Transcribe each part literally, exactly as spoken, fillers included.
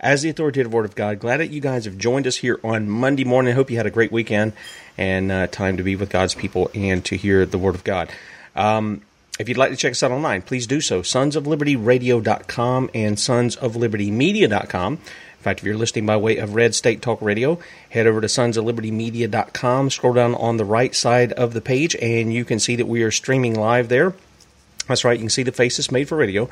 as the authoritative word of God. Glad that you guys have joined us here on Monday morning. I hope you had a great weekend and uh, time to be with God's people and to hear the word of God. Um, if you'd like to check us out online, please do so. Sons of Liberty Radio dot com and Sons of Liberty Media dot com. In fact, if you're listening by way of Red State Talk Radio, head over to Sons of Liberty Media dot com, scroll down on the right side of the page, and you can see that we are streaming live there. That's right, you can see the faces made for radio.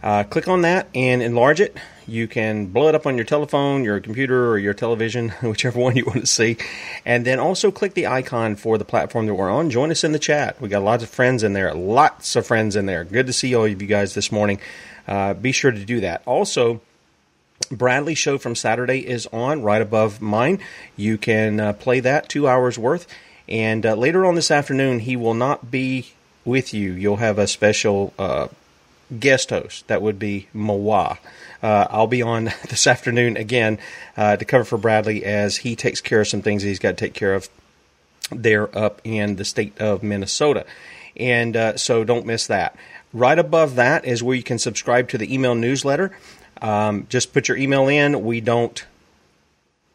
Uh, click on that and enlarge it. You can blow it up on your telephone, your computer, or your television, whichever one you want to see. And then also click the icon for the platform that we're on. Join us in the chat. We got lots of friends in there, lots of friends in there. Good to see all of you guys this morning. Uh, be sure to do that. Also, Bradley's show from Saturday is on right above mine. You can uh, play that, two hours worth. And uh, later on this afternoon, he will not be with you. You'll have a special uh, guest host. That would be Mawa. Uh, I'll be on this afternoon again uh, to cover for Bradley as he takes care of some things he's got to take care of there up in the state of Minnesota. And uh, so don't miss that. Right above that is where you can subscribe to the email newsletter. Um, just put your email in. We don't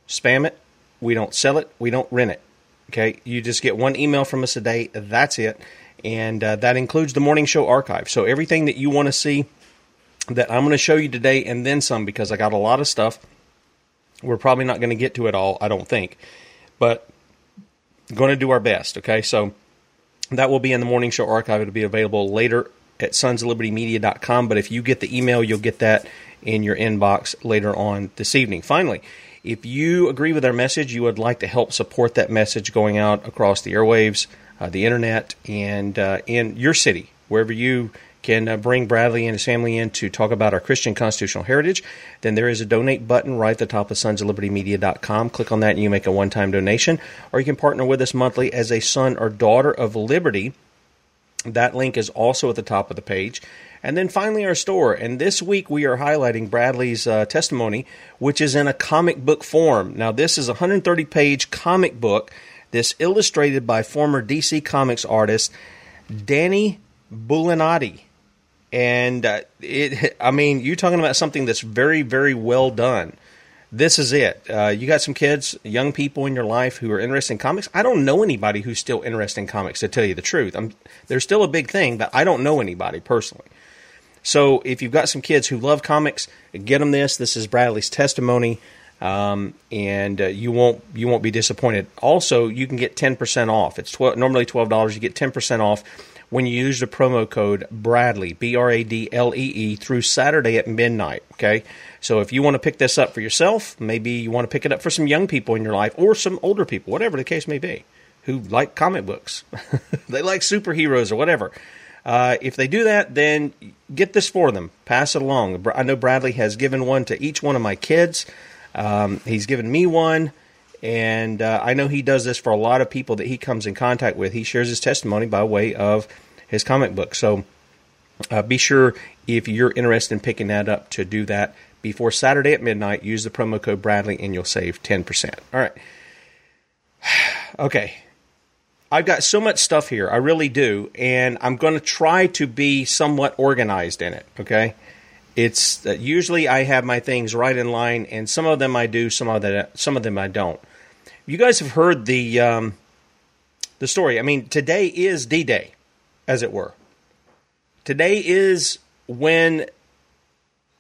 spam it. We don't sell it. We don't rent it. Okay? You just get one email from us a day. That's it. And uh, that includes the morning show archive. So everything that you want to see that I'm going to show you today and then some, because I got a lot of stuff. We're probably not going to get to it all, I don't think. But going to do our best. Okay? So that will be in the morning show archive. It'll be available later at sons of liberty media dot com. But if you get the email, you'll get that in your inbox later on this evening. Finally, if you agree with our message, you would like to help support that message going out across the airwaves, uh, the internet, and uh, in your city, wherever you can uh, bring Bradley and his family in to talk about our Christian constitutional heritage, then there is a donate button right at the top of sons of liberty media dot com. Click on that and you make a one-time donation. Or you can partner with us monthly as a son or daughter of liberty. That link is also at the top of the page. And then finally, our store. And this week we are highlighting Bradley's uh, testimony, which is in a comic book form. Now, this is a one hundred thirty page comic book. This illustrated by former D C Comics artist Danny Bulinati. And uh, it, I mean, you're talking about something that's very, very well done. This is it. Uh, you got some kids, young people in your life who are interested in comics. I don't know anybody who's still interested in comics, to tell you the truth. I'm, they're still a big thing, but I don't know anybody personally. So if you've got some kids who love comics, get them this. This is Bradley's testimony, um, and uh, you won't you won't be disappointed. Also, you can get ten percent off. It's twelve, normally twelve dollars. You get ten percent off when you use the promo code Bradley, B R A D L E E, through Saturday at midnight, okay? So if you want to pick this up for yourself, maybe you want to pick it up for some young people in your life or some older people, whatever the case may be, who like comic books. They like superheroes or whatever. Uh, if they do that, then get this for them. Pass it along. I know Bradley has given one to each one of my kids. Um, he's given me one. And uh, I know he does this for a lot of people that he comes in contact with. He shares his testimony by way of his comic book. So uh, be sure, if you're interested in picking that up, to do that before Saturday at midnight. Use the promo code Bradley and you'll save ten percent. All right. Okay. I've got so much stuff here. I really do. And I'm going to try to be somewhat organized in it. Okay. It's uh, usually I have my things right in line, and some of them I do, some of that, some of them I don't. You guys have heard the um, the story. I mean, today is D-Day, as it were. Today is when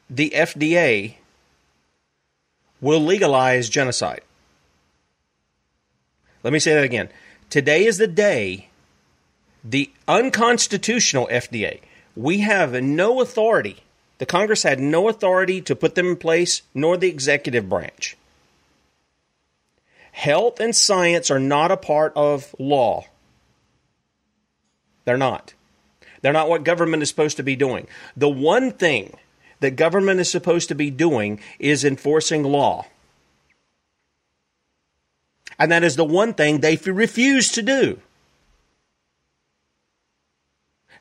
the F D A will legalize genocide. Let me say that again. Today is the day the unconstitutional F D A. We have no authority. The Congress had no authority to put them in place, nor the executive branch. Health and science are not a part of law. They're not. They're not what government is supposed to be doing. The one thing that government is supposed to be doing is enforcing law. And that is the one thing they refuse to do.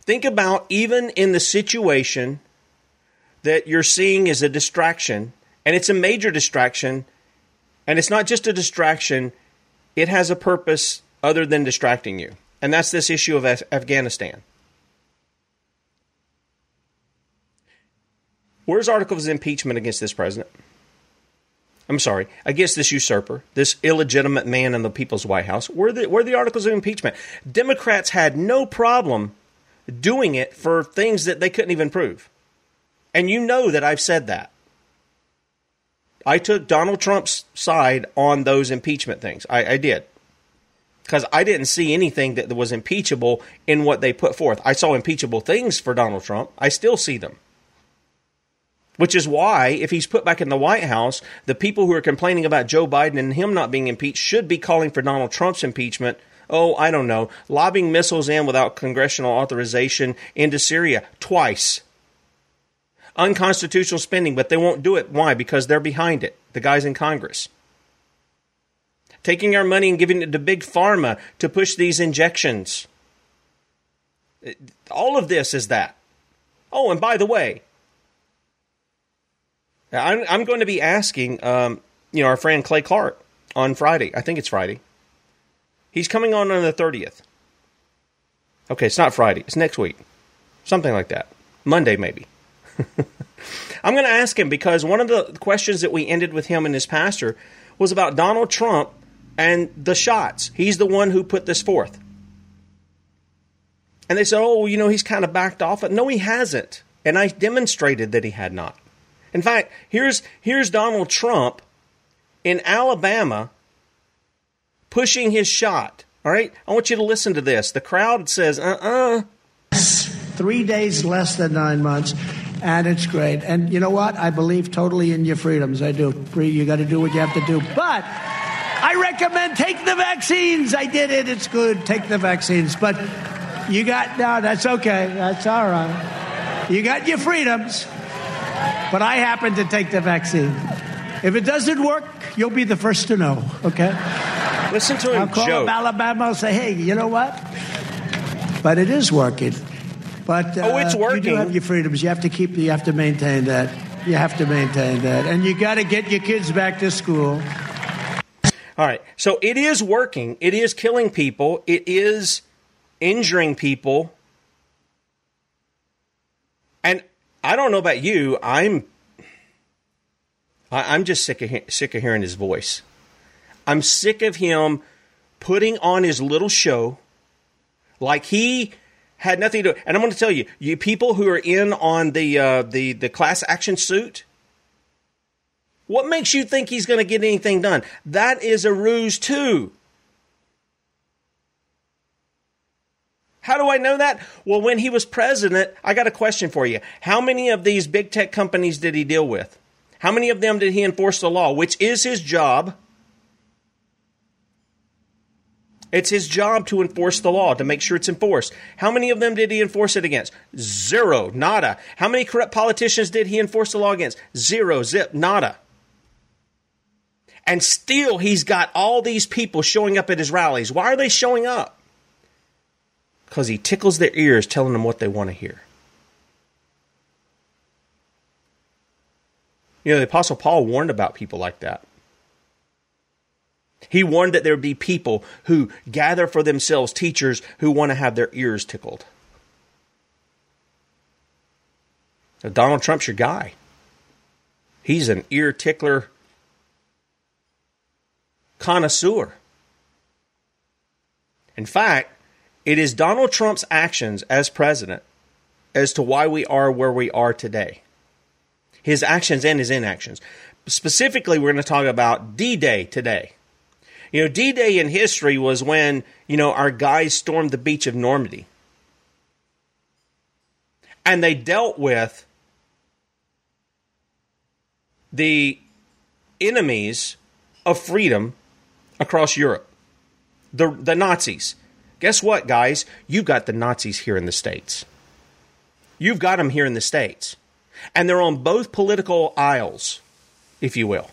Think about, even in the situation that you're seeing is a distraction, and it's a major distraction, and it's not just a distraction, it has a purpose other than distracting you. And that's this issue of Af- Afghanistan. Where's articles of impeachment against this president? I'm sorry, against this usurper, this illegitimate man in the People's White House. Where the, where the articles of impeachment? Democrats had no problem doing it for things that they couldn't even prove. And you know that I've said that. I took Donald Trump's side on those impeachment things. I, I did. Because I didn't see anything that was impeachable in what they put forth. I saw impeachable things for Donald Trump. I still see them. Which is why, if he's put back in the White House, the people who are complaining about Joe Biden and him not being impeached should be calling for Donald Trump's impeachment. Oh, I don't know. Lobbing missiles in without congressional authorization into Syria twice. Unconstitutional spending, but they won't do it. Why? Because they're behind it, the guys in Congress. Taking our money and giving it to Big Pharma to push these injections. All of this is that. Oh, and by the way, I'm, I'm going to be asking um, you know, our friend Clay Clark on Friday. I think it's Friday. He's coming on on the thirtieth. Okay, it's not Friday. It's next week. Something like that. Monday, maybe. I'm going to ask him, because one of the questions that we ended with him and his pastor was about Donald Trump and the shots. He's the one who put this forth. And they said, oh, you know, he's kind of backed off. No, he hasn't. And I demonstrated that he had not. In fact, here's here's Donald Trump in Alabama pushing his shot. All right? I want you to listen to this. The crowd says, uh-uh. Three days less than nine months. And it's great. And you know what? I believe totally in your freedoms. I do. Free, you got to do what you have to do. But I recommend take the vaccines. I did it. It's good. Take the vaccines. But You got, no, that's okay. That's all right. You got your freedoms, but I happen to take the vaccine. If it doesn't work, you'll be the first to know, okay? Listen to him I'll call joke. up Alabama. I'll say, hey, you know what? But it is working. But uh, oh, it's working. You do have your freedoms. You have to keep, you have to maintain that. You have to maintain that. And you got to get your kids back to school. All right. So it is working. It is killing people. It is injuring people. And I don't know about you. I'm I'm just sick of sick of hearing his voice. I'm sick of him putting on his little show like he had nothing to do. And I'm going to tell you, you people who are in on the uh, the the class action suit, what makes you think he's going to get anything done? That is a ruse too. How do I know that? Well, when he was president, I got a question for you. How many of these big tech companies did he deal with? How many of them did he enforce the law, which is his job? It's his job to enforce the law, to make sure it's enforced. How many of them did he enforce it against? Zero. Nada. How many corrupt politicians did he enforce the law against? Zero. Zip. Nada. And still, he's got all these people showing up at his rallies. Why are they showing up? Because he tickles their ears telling them what they want to hear. You know, the Apostle Paul warned about people like that. He warned that there would be people who gather for themselves teachers who want to have their ears tickled. Now, Donald Trump's your guy. He's an ear tickler connoisseur. In fact, it is Donald Trump's actions as president as to why we are where we are today. His actions and his inactions. Specifically, we're going to talk about D-Day today. You know, D-Day in history was when, you know, our guys stormed the beach of Normandy. And they dealt with the enemies of freedom across Europe. The, the Nazis. Guess what, guys? You've got the Nazis here in the States. You've got them here in the States. And they're on both political aisles, if you will.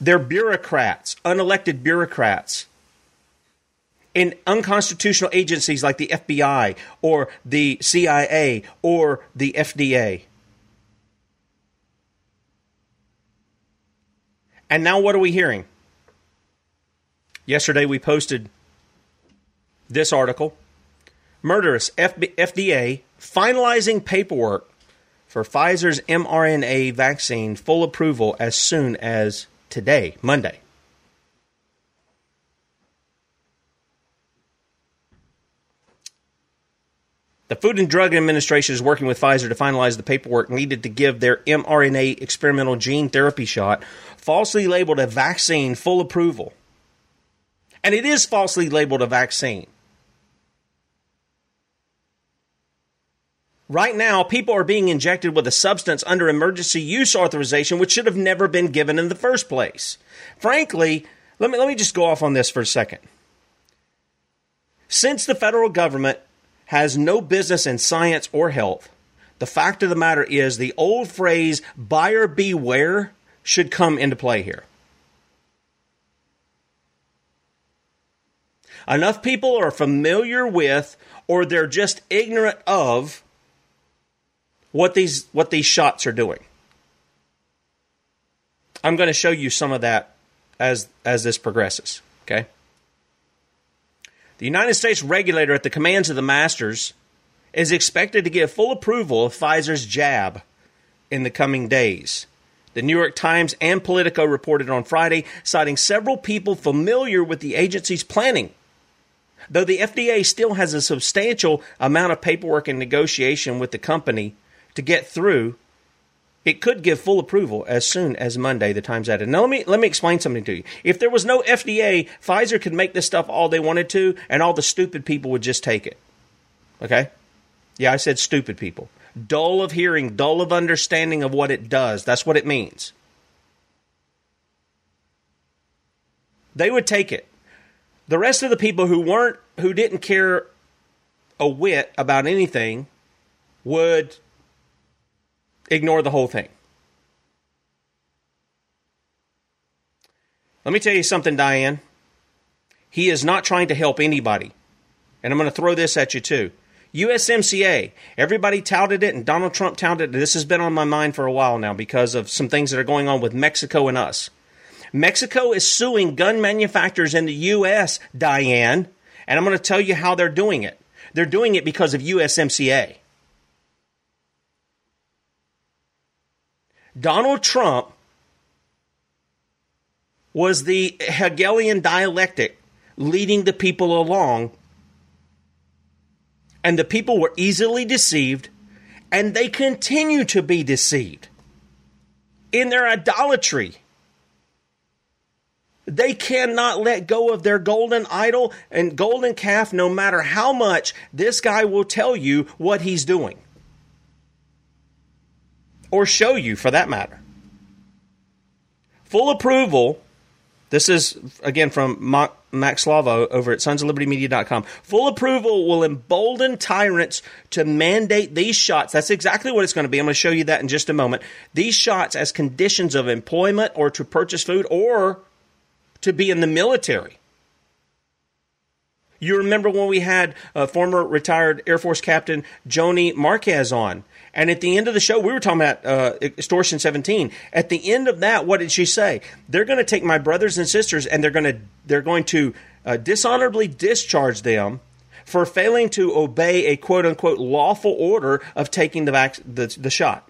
They're bureaucrats, unelected bureaucrats in unconstitutional agencies like the F B I or the C I A or the F D A. And now what are we hearing? Yesterday we posted this article. Murderous F B- F D A finalizing paperwork for Pfizer's mRNA vaccine full approval as soon as today, Monday. The Food and Drug Administration is working with Pfizer to finalize the paperwork needed to give their mRNA experimental gene therapy shot, falsely labeled a vaccine, full approval. And it is falsely labeled a vaccine. Right now, people are being injected with a substance under emergency use authorization, which should have never been given in the first place. Frankly, let me let me just go off on this for a second. Since the federal government has no business in science or health, the fact of the matter is the old phrase, buyer beware, should come into play here. Enough people are familiar with, or they're just ignorant of, What these what these shots are doing. I'm going to show you some of that as as this progresses. Okay. The United States regulator at the commands of the masters is expected to give full approval of Pfizer's jab in the coming days. The New York Times and Politico reported on Friday, citing several people familiar with the agency's planning. Though the F D A still has a substantial amount of paperwork and negotiation with the company to get through, it could give full approval as soon as Monday, the Times added. Now, let me let me explain something to you. If there was no F D A, Pfizer could make this stuff all they wanted to, and all the stupid people would just take it. Okay? Yeah, I said stupid people. Dull of hearing, dull of understanding of what it does. That's what it means. They would take it. The rest of the people who weren't who didn't care a whit about anything would ignore the whole thing. Let me tell you something, Diane. He is not trying to help anybody. And I'm going to throw this at you too. U S M C A, everybody touted it and Donald Trump touted it. This has been on my mind for a while now because of some things that are going on with Mexico and us. Mexico is suing gun manufacturers in the U S, Diane, and I'm going to tell you how they're doing it. They're doing it because of U S M C A. Donald Trump was the Hegelian dialectic leading the people along, and the people were easily deceived, and they continue to be deceived in their idolatry. They cannot let go of their golden idol and golden calf, no matter how much this guy will tell you what he's doing. Or show you, for that matter. Full approval. This is, again, from Max Slavo over at Sons of Liberty Media dot com. Full approval will embolden tyrants to mandate these shots. That's exactly what it's going to be. I'm going to show you that in just a moment. These shots as conditions of employment or to purchase food or to be in the military. You remember when we had uh, former retired Air Force Captain Joni Marquez on, and at the end of the show, we were talking about uh, Extortion seventeen. At the end of that, what did she say? They're going to take my brothers and sisters, and they're going to they're going to uh, dishonorably discharge them for failing to obey a quote unquote lawful order of taking the vac- the, the shot.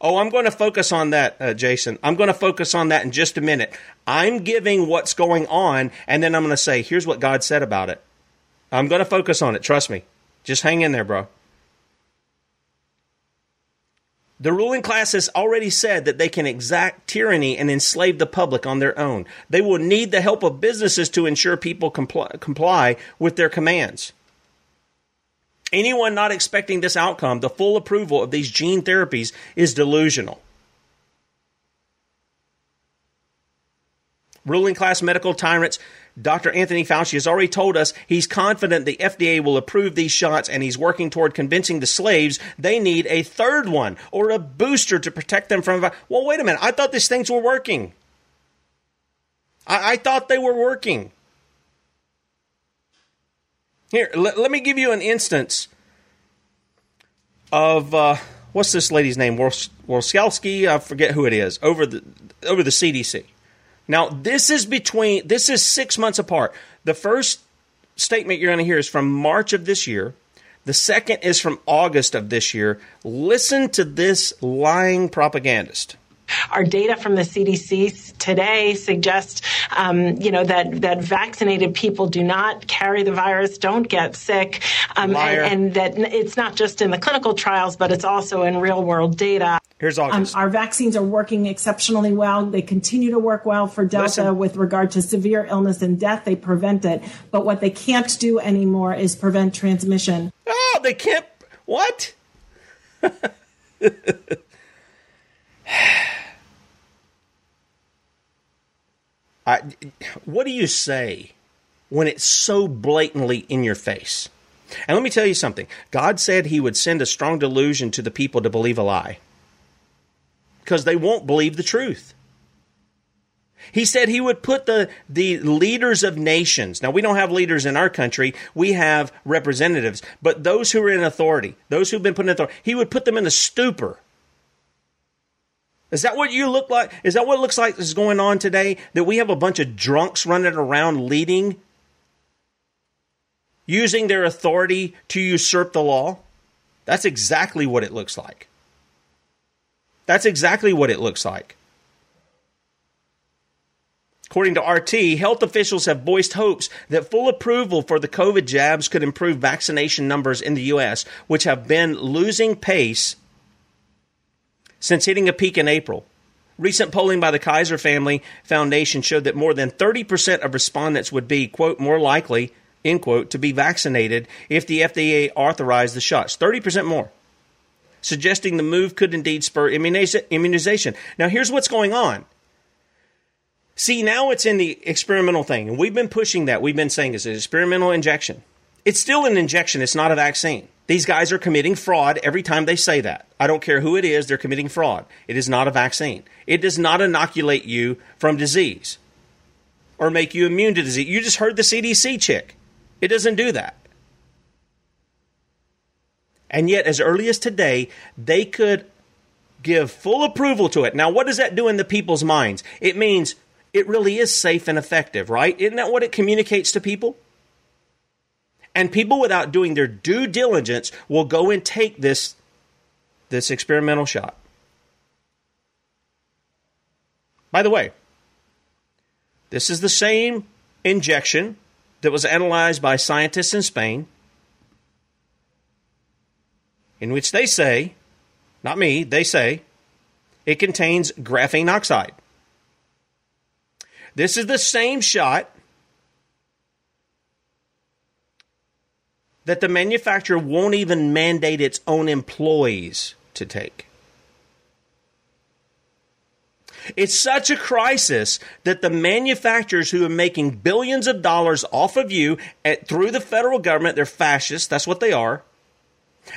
Oh, I'm going to focus on that, uh, Jason. I'm going to focus on that in just a minute. I'm giving what's going on, and then I'm going to say, here's what God said about it. I'm going to focus on it. Trust me. Just hang in there, bro. The ruling class has already said that they can exact tyranny and enslave the public on their own. They will need the help of businesses to ensure people compl- comply with their commands. Anyone not expecting this outcome, the full approval of these gene therapies, is delusional. Ruling class medical tyrants, Doctor Anthony Fauci has already told us he's confident the F D A will approve these shots, and he's working toward convincing the slaves they need a third one or a booster to protect them from... Well, wait a minute. I thought these things were working. I, I thought they were working. Here, let, let me give you an instance of, uh, what's this lady's name, Wolskowski, I forget who it is, over the over the C D C. Now, this is between, this is six months apart. The first statement you're going to hear is from March of this year. The second is from August of this year. Listen to this lying propagandist. Our data from the C D C today suggests, um, you know, that, that vaccinated people do not carry the virus, don't get sick, um, and, and that it's not just in the clinical trials, but it's also in real-world data. Here's August. Um, our vaccines are working exceptionally well. They continue to work well for Delta. Listen. With regard to severe illness and death, they prevent it. But what they can't do anymore is prevent transmission. Oh, they can't. What? I, what do you say when it's so blatantly in your face? And let me tell you something. God said he would send a strong delusion to the people to believe a lie because they won't believe the truth. He said he would put the, the leaders of nations. Now, we don't have leaders in our country. We have representatives. But those who are in authority, those who've been put in authority, he would put them in a stupor. Is that what you look like? Is that what it looks like is going on today? That we have a bunch of drunks running around leading, using their authority to usurp the law? That's exactly what it looks like. That's exactly what it looks like. According to R T, health officials have voiced hopes that full approval for the COVID jabs could improve vaccination numbers in the U S, which have been losing pace since hitting a peak in April. Recent polling by the Kaiser Family Foundation showed that more than thirty percent of respondents would be, quote, more likely, end quote, to be vaccinated if the F D A authorized the shots. thirty percent more, suggesting the move could indeed spur immunization. Now, here's what's going on. See, now it's in the experimental thing, and we've been pushing that. We've been saying it's an experimental injection. It's still an injection. It's not a vaccine. These guys are committing fraud every time they say that. I don't care who it is. They're committing fraud. It is not a vaccine. It does not inoculate you from disease or make you immune to disease. You just heard the C D C chick. It doesn't do that. And yet, as early as today, they could give full approval to it. Now, what does that do in the people's minds? It means it really is safe and effective, right? Isn't that what it communicates to people? And people, without doing their due diligence, will go and take this, this experimental shot. By the way, this is the same injection that was analyzed by scientists in Spain, in which they say, not me, they say, it contains graphene oxide. This is the same shot that the manufacturer won't even mandate its own employees to take. It's such a crisis that the manufacturers who are making billions of dollars off of you at, through the federal government, they're fascists, that's what they are,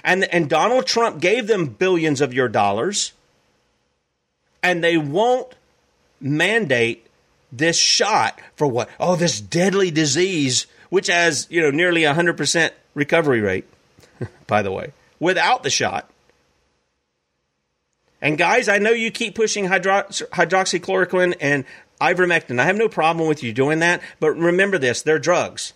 and, and Donald Trump gave them billions of your dollars, and they won't mandate this shot for what? Oh, this deadly disease, which has, you know, nearly one hundred percent recovery rate, by the way, without the shot. And guys, I know you keep pushing hydro- hydroxychloroquine and ivermectin. I have no problem with you doing that, but remember this, they're drugs.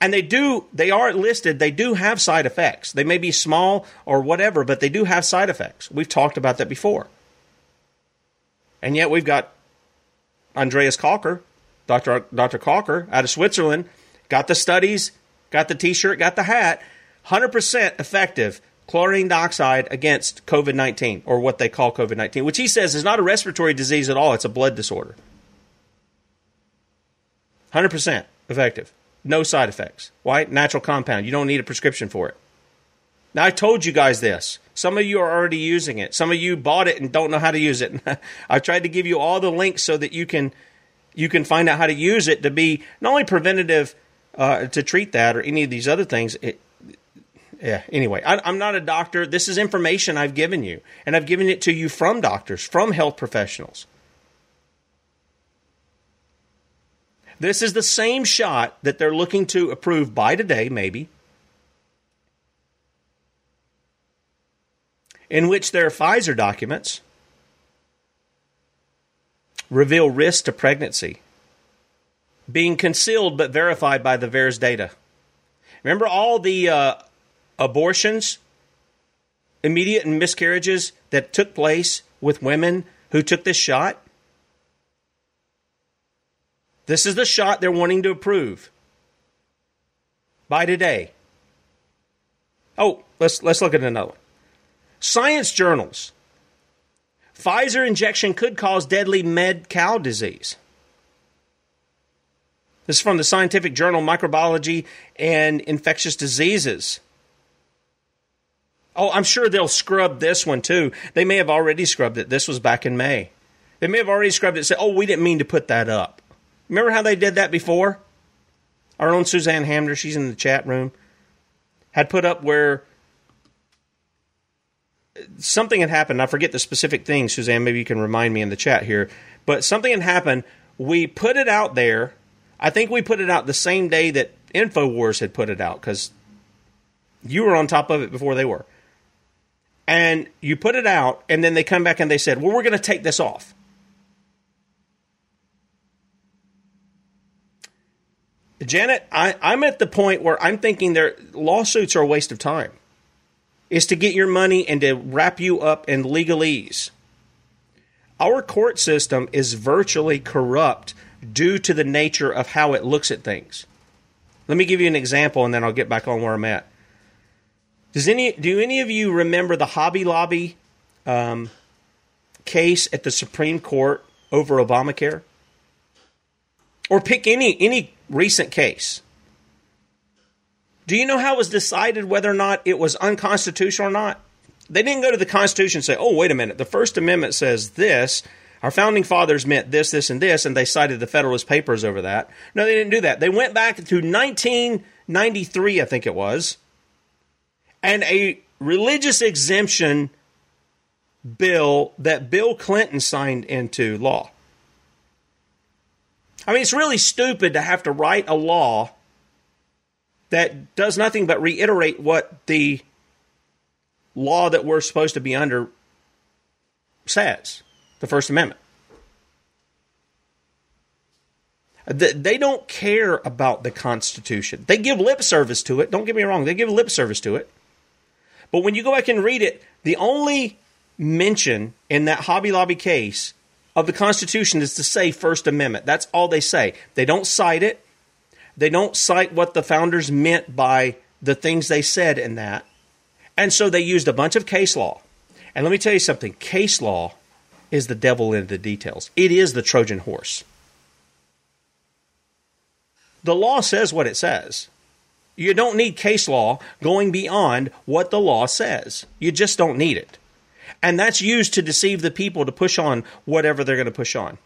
And they do, they are listed, they do have side effects. They may be small or whatever, but they do have side effects. We've talked about that before. And yet we've got Andreas Kalker, Doctor Doctor Kalker out of Switzerland, got the studies, got the T-shirt, got the hat, one hundred percent effective chlorine dioxide against COVID nineteen, or what they call COVID nineteen, which he says is not a respiratory disease at all. It's a blood disorder. one hundred percent effective. No side effects. Why? Natural compound. You don't need a prescription for it. Now, I told you guys this. Some of you are already using it. Some of you bought it and don't know how to use it. I've tried to give you all the links so that you can you can find out how to use it to be not only preventative, Uh, to treat that or any of these other things. It, yeah. Anyway, I, I'm not a doctor. This is information I've given you, and I've given it to you from doctors, from health professionals. This is the same shot that they're looking to approve by today, maybe, in which their Pfizer documents reveal risk to pregnancy being concealed but verified by the V A E R S data. Remember all the uh, abortions, immediate and miscarriages that took place with women who took this shot? This is the shot they're wanting to approve by today. Oh, let's let's look at another one. Science journals. Pfizer injection could cause deadly mad cow disease. This is from the Scientific Journal Microbiology and Infectious Diseases. Oh, I'm sure they'll scrub this one too. They may have already scrubbed it. This was back in May. They may have already scrubbed it and said, oh, we didn't mean to put that up. Remember how they did that before? Our own Suzanne Hamner, she's in the chat room, had put up where something had happened. I forget the specific thing, Suzanne. Maybe you can remind me in the chat here. But something had happened. We put it out there. I think we put it out the same day that InfoWars had put it out, because you were on top of it before they were. And you put it out, and then they come back and they said, well, we're going to take this off. Janet, I, I'm at the point where I'm thinking their lawsuits are a waste of time. It's to get your money and to wrap you up in legalese. Our court system is virtually corrupt due to the nature of how it looks at things. Let me give you an example, and then I'll get back on where I'm at. Does any do any of you remember the Hobby Lobby um, case at the Supreme Court over Obamacare? Or pick any any recent case. Do you know how it was decided whether or not it was unconstitutional or not? They didn't go to the Constitution and say, oh, wait a minute, the First Amendment says this, our founding fathers meant this, this, and this, and they cited the Federalist Papers over that. No, they didn't do that. They went back to nineteen ninety-three, I think it was, and a religious exemption bill that Bill Clinton signed into law. I mean, it's really stupid to have to write a law that does nothing but reiterate what the law that we're supposed to be under says, the First Amendment. They don't care about the Constitution. They give lip service to it. Don't get me wrong. They give lip service to it. But when you go back and read it, the only mention in that Hobby Lobby case of the Constitution is to say First Amendment. That's all they say. They don't cite it. They don't cite what the founders meant by the things they said in that. And so they used a bunch of case law. And let me tell you something. Case law is the devil in the details. It is the Trojan horse. The law says what it says. You don't need case law going beyond what the law says. You just don't need it. And that's used to deceive the people to push on whatever they're going to push on.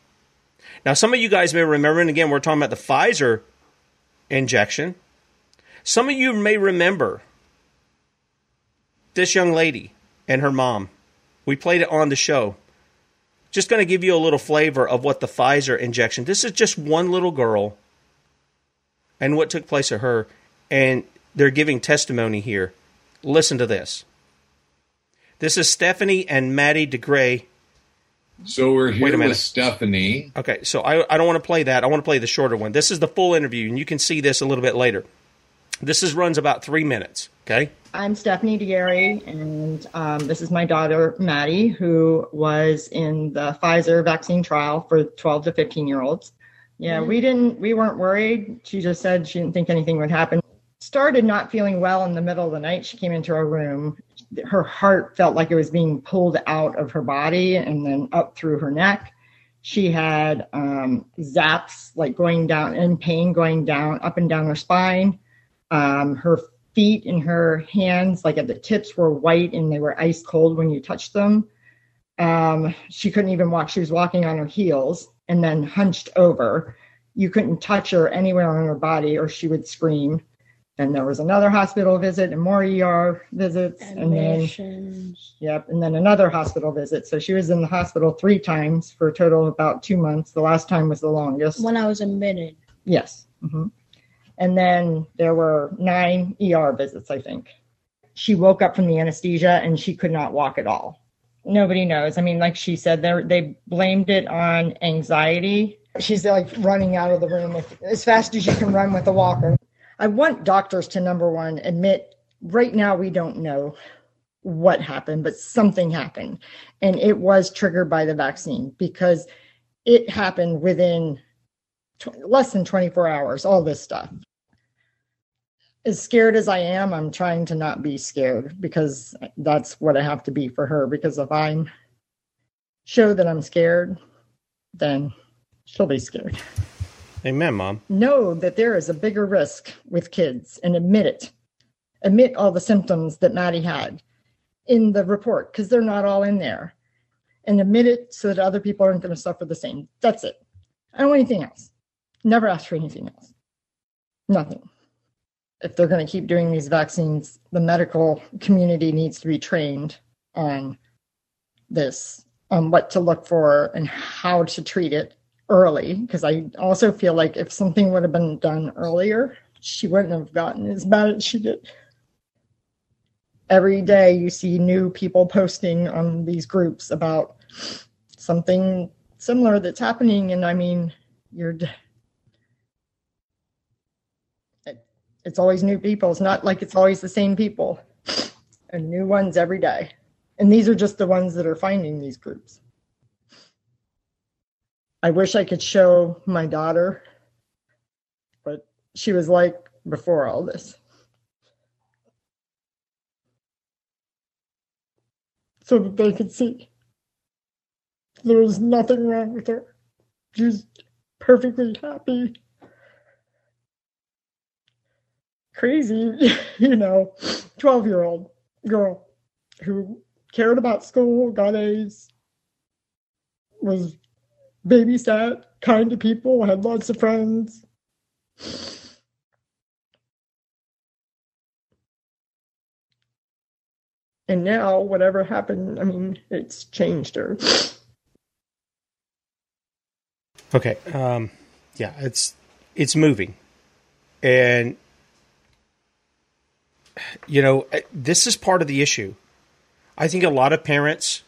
Now, some of you guys may remember, and again, we're talking about the Pfizer injection. Some of you may remember this young lady and her mom. We played it on the show. Just going to give you a little flavor of what the Pfizer injection. This is just one little girl and what took place of her. And they're giving testimony here. Listen to this. This is Stephanie and Maddie DeGray. So we're here with Stephanie. Okay, so I, I don't want to play that. I want to play the shorter one. This is the full interview, and you can see this a little bit later. This is runs about three minutes, okay? I'm Stephanie DeGary, and um, this is my daughter, Maddie, who was in the Pfizer vaccine trial for twelve to fifteen-year-olds. Yeah, we didn't. We weren't worried. She just said she didn't think anything would happen. Started not feeling well in the middle of the night. She came into our room. Her heart felt like it was being pulled out of her body and then up through her neck. She had um, zaps, like going down in pain, going down up and down her spine. Um, her feet and her hands, like at the tips, were white and they were ice cold when you touched them. Um, she couldn't even walk. She was walking on her heels and then hunched over. You couldn't touch her anywhere on her body or she would scream. And there was another hospital visit and more E R visits. Admissions. And then, yep, and then another hospital visit. So she was in the hospital three times for a total of about two months. The last time was the longest. When I was admitted. Yes. Mm-hmm. And then there were nine E R visits, I think. She woke up from the anesthesia and she could not walk at all. Nobody knows. I mean, like she said, they blamed it on anxiety. She's like running out of the room with, as fast as you can run with a walker. I want doctors to, number one, admit right now we don't know what happened, but something happened. And it was triggered by the vaccine because it happened within tw- less than twenty-four hours, all this stuff. As scared as I am, I'm trying to not be scared because that's what I have to be for her. Because if I show that I'm scared, then she'll be scared. Amen, Mom. Know that there is a bigger risk with kids and admit it. Admit all the symptoms that Maddie had in the report because they're not all in there. And admit it so that other people aren't going to suffer the same. That's it. I don't want anything else. Never ask for anything else. Nothing. If they're going to keep doing these vaccines, the medical community needs to be trained on this, on what to look for and how to treat it early, because I also feel like if something would have been done earlier, she wouldn't have gotten as bad as she did. Every day you see new people posting on these groups about something similar that's happening, and I mean, you're it, it's always new people. It's not like it's always the same people. And new ones every day. And these are just the ones that are finding these groups. I wish I could show my daughter what she was like before all this. So that they could see there was nothing wrong with her. She was perfectly happy. Crazy, you know, twelve-year-old girl who cared about school, got A's. was babysat, kind to people, had lots of friends. And now, whatever happened, I mean, it's changed her. Okay, um, yeah, it's it's moving. And, you know, this is part of the issue. I think a lot of parents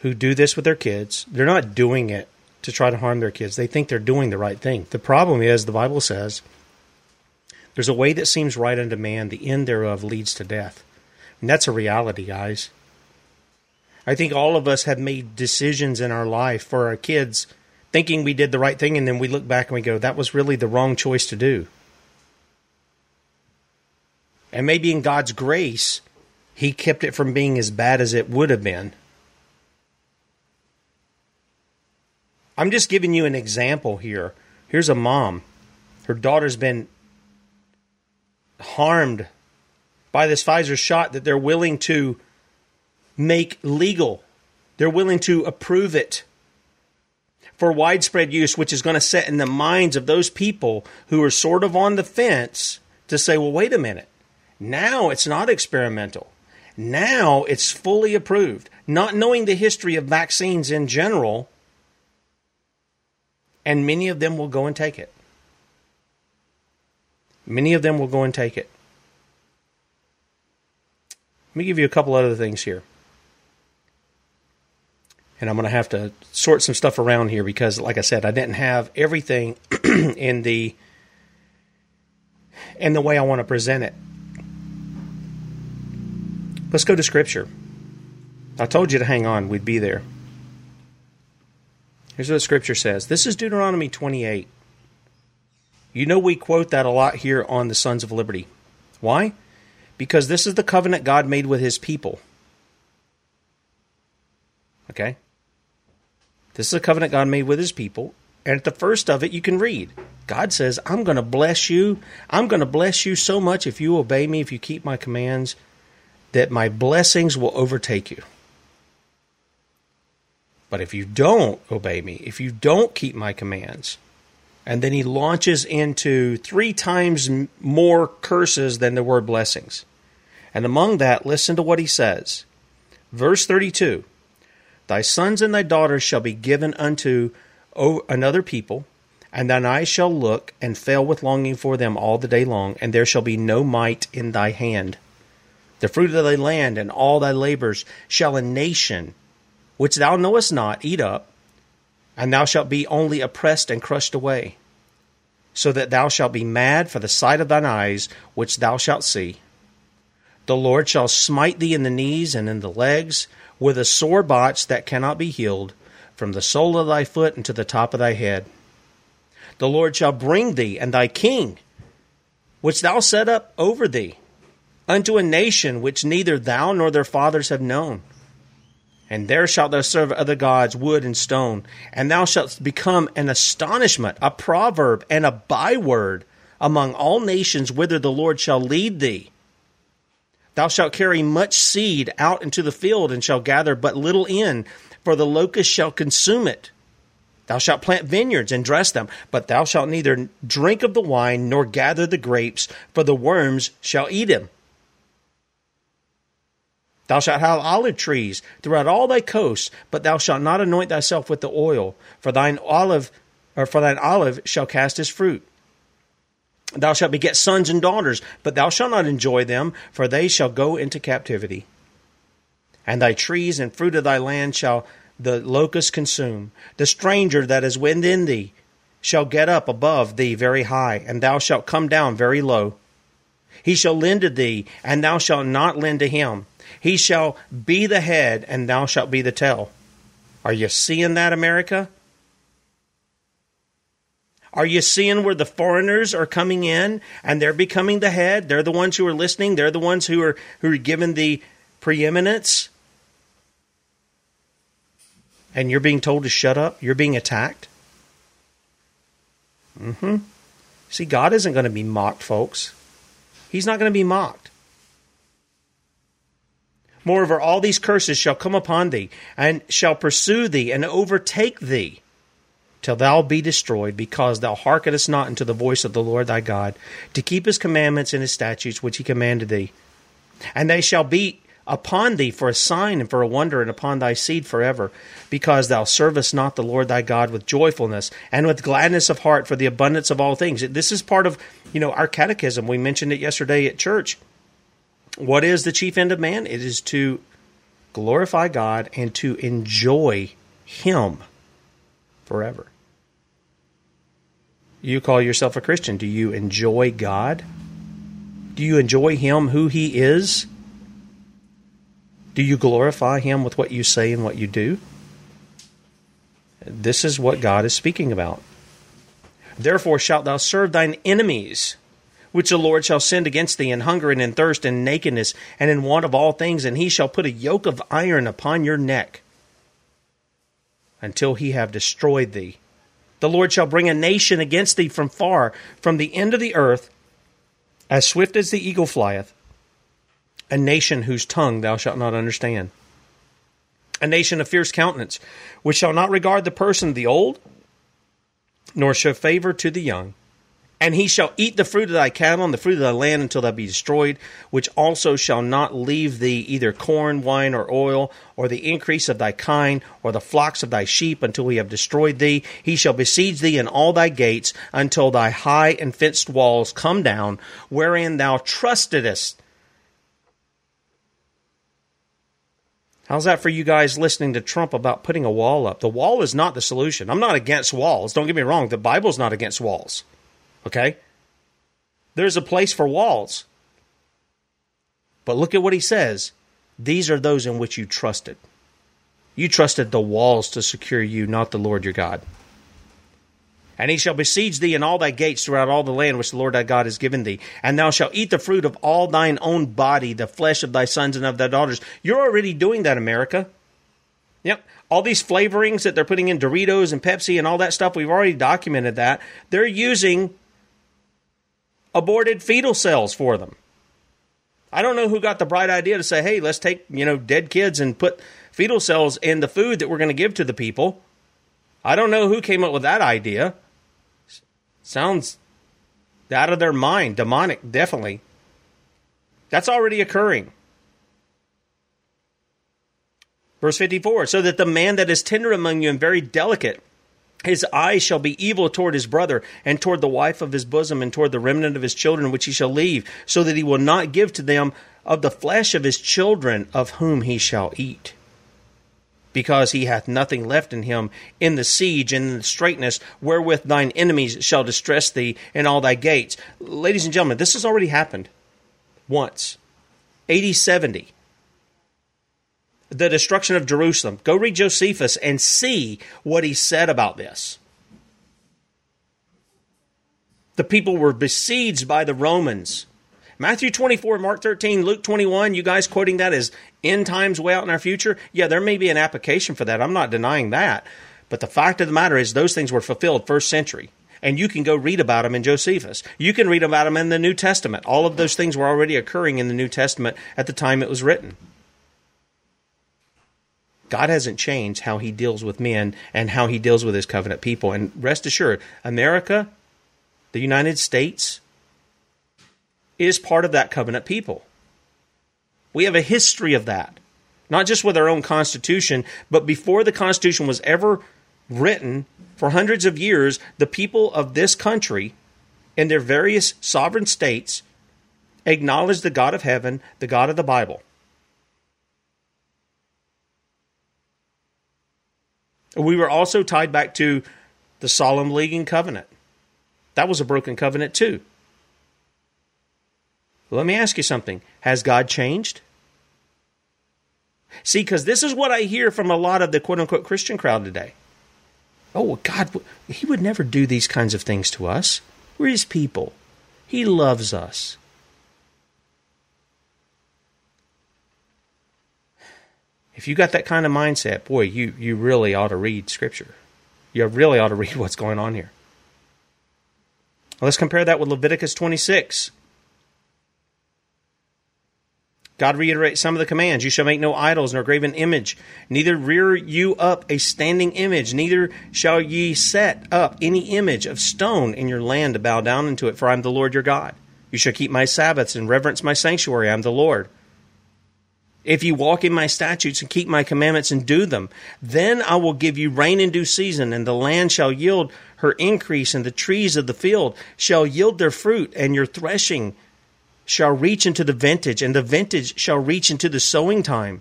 who do this with their kids, they're not doing it to try to harm their kids. They think they're doing the right thing. The problem is, the Bible says, there's a way that seems right unto man, the end thereof leads to death. And that's a reality, guys. I think all of us have made decisions in our life for our kids thinking we did the right thing, and then we look back and we go, that was really the wrong choice to do. And maybe in God's grace, he kept it from being as bad as it would have been. I'm just giving you an example here. Here's a mom. Her daughter's been harmed by this Pfizer shot that they're willing to make legal. They're willing to approve it for widespread use, which is going to set in the minds of those people who are sort of on the fence to say, well, wait a minute. Now it's not experimental. Now it's fully approved. Not knowing the history of vaccines in general, and many of them will go and take it. Many of them will go and take it. Let me give you a couple other things here. And I'm going to have to sort some stuff around here because, like I said, I didn't have everything in the in the way I want to present it. Let's go to Scripture. I told you to hang on. We'd be there. Here's what Scripture says. This is Deuteronomy twenty-eight. You know we quote that a lot here on the Sons of Liberty. Why? Because this is the covenant God made with his people. Okay? This is a covenant God made with his people. And at the first of it, you can read. God says, I'm going to bless you. I'm going to bless you so much if you obey me, if you keep my commands, that my blessings will overtake you. But if you don't obey me, if you don't keep my commands, and then he launches into three times more curses than there were blessings. And among that, listen to what he says. Verse thirty-two, thy sons and thy daughters shall be given unto another people, and thine eyes shall look and fail with longing for them all the day long, and there shall be no might in thy hand. The fruit of thy land and all thy labors shall a nation which thou knowest not eat up, and thou shalt be only oppressed and crushed away, so that thou shalt be mad for the sight of thine eyes, which thou shalt see. The Lord shall smite thee in the knees and in the legs, with a sore botch that cannot be healed, from the sole of thy foot unto the top of thy head. The Lord shall bring thee and thy king, which thou set up over thee, unto a nation which neither thou nor their fathers have known. And there shalt thou serve other gods, wood and stone. And thou shalt become an astonishment, a proverb, and a byword among all nations whither the Lord shall lead thee. Thou shalt carry much seed out into the field, and shalt gather but little in, for the locust shall consume it. Thou shalt plant vineyards and dress them, but thou shalt neither drink of the wine nor gather the grapes, for the worms shall eat him. Thou shalt have olive trees throughout all thy coasts, but thou shalt not anoint thyself with the oil, for thine olive, or for thine olive shall cast his fruit. Thou shalt beget sons and daughters, but thou shalt not enjoy them, for they shall go into captivity. And thy trees and fruit of thy land shall the locust consume. The stranger that is within thee shall get up above thee very high, and thou shalt come down very low. He shall lend to thee, and thou shalt not lend to him. He shall be the head, and thou shalt be the tail. Are you seeing that, America? Are you seeing where the foreigners are coming in, and they're becoming the head? They're the ones who are listening. They're the ones who are who are given the preeminence. And you're being told to shut up. You're being attacked. Mm-hmm. See, God isn't going to be mocked, folks. He's not going to be mocked. Moreover, all these curses shall come upon thee, and shall pursue thee, and overtake thee, till thou be destroyed, because thou hearkenest not unto the voice of the Lord thy God, to keep his commandments and his statutes which he commanded thee. And they shall be upon thee for a sign and for a wonder, and upon thy seed forever, because thou servest not the Lord thy God with joyfulness and with gladness of heart for the abundance of all things. This is part of, you know, our catechism. We mentioned it yesterday at church. What is the chief end of man? It is to glorify God and to enjoy him forever. You call yourself a Christian. Do you enjoy God? Do you enjoy him, who he is? Do you glorify him with what you say and what you do? This is what God is speaking about. Therefore shalt thou serve thine enemies, which the Lord shall send against thee, in hunger and in thirst and nakedness and in want of all things, and he shall put a yoke of iron upon your neck until he have destroyed thee. The Lord shall bring a nation against thee from far, from the end of the earth, as swift as the eagle flieth, a nation whose tongue thou shalt not understand, a nation of fierce countenance, which shall not regard the person of the old, nor show favor to the young. And he shall eat the fruit of thy cattle and the fruit of thy land until thou be destroyed, which also shall not leave thee either corn, wine, or oil, or the increase of thy kine, or the flocks of thy sheep, until we have destroyed thee. He shall besiege thee in all thy gates, until thy high and fenced walls come down, wherein thou trustedest. How's that for you guys listening to Trump about putting a wall up? The wall is not the solution. I'm not against walls. Don't get me wrong. The Bible's not against walls. Okay? There's a place for walls. But look at what he says. These are those in which you trusted. You trusted the walls to secure you, not the Lord your God. And he shall besiege thee in all thy gates throughout all the land which the Lord thy God has given thee. And thou shalt eat the fruit of all thine own body, the flesh of thy sons and of thy daughters. You're already doing that, America. Yep. All these flavorings that they're putting in Doritos and Pepsi and all that stuff, we've already documented that. They're using aborted fetal cells for them. I don't know who got the bright idea to say, hey, let's take, you know, dead kids and put fetal cells in the food that we're going to give to the people. I don't know who came up with that idea. Sounds out of their mind, demonic, definitely. That's already occurring. Verse fifty-four, so that the man that is tender among you and very delicate, his eye shall be evil toward his brother, and toward the wife of his bosom, and toward the remnant of his children, which he shall leave, so that he will not give to them of the flesh of his children, of whom he shall eat. Because he hath nothing left in him in the siege and in the straitness wherewith thine enemies shall distress thee in all thy gates. Ladies and gentlemen, this has already happened once. A D seventy. The destruction of Jerusalem. Go read Josephus and see what he said about this. The people were besieged by the Romans. Matthew twenty-four, Mark thirteen, Luke twenty-one, you guys quoting that as end times way out in our future? Yeah, there may be an application for that. I'm not denying that. But the fact of the matter is those things were fulfilled first century. And you can go read about them in Josephus. You can read about them in the New Testament. All of those things were already occurring in the New Testament at the time it was written. God hasn't changed how he deals with men and how he deals with his covenant people. And rest assured, America, the United States, is part of that covenant people. We have a history of that. Not just with our own Constitution, but before the Constitution was ever written, for hundreds of years, the people of this country and their various sovereign states acknowledged the God of heaven, the God of the Bible. We were also tied back to the Solemn League and Covenant. That was a broken covenant too. Let me ask you something. Has God changed? See, because this is what I hear from a lot of the quote-unquote Christian crowd today. Oh, well, God, he would never do these kinds of things to us. We're his people. He loves us. If you got that kind of mindset, boy, you, you really ought to read Scripture. You really ought to read what's going on here. Let's compare that with Leviticus twenty-six. God reiterates some of the commands. You shall make no idols nor graven image, neither rear you up a standing image, neither shall ye set up any image of stone in your land to bow down unto it, for I am the Lord your God. You shall keep my Sabbaths and reverence my sanctuary. I am the Lord. If you walk in my statutes and keep my commandments and do them, then I will give you rain in due season, and the land shall yield her increase, and the trees of the field shall yield their fruit, and your threshing shall reach into the vintage, and the vintage shall reach into the sowing time.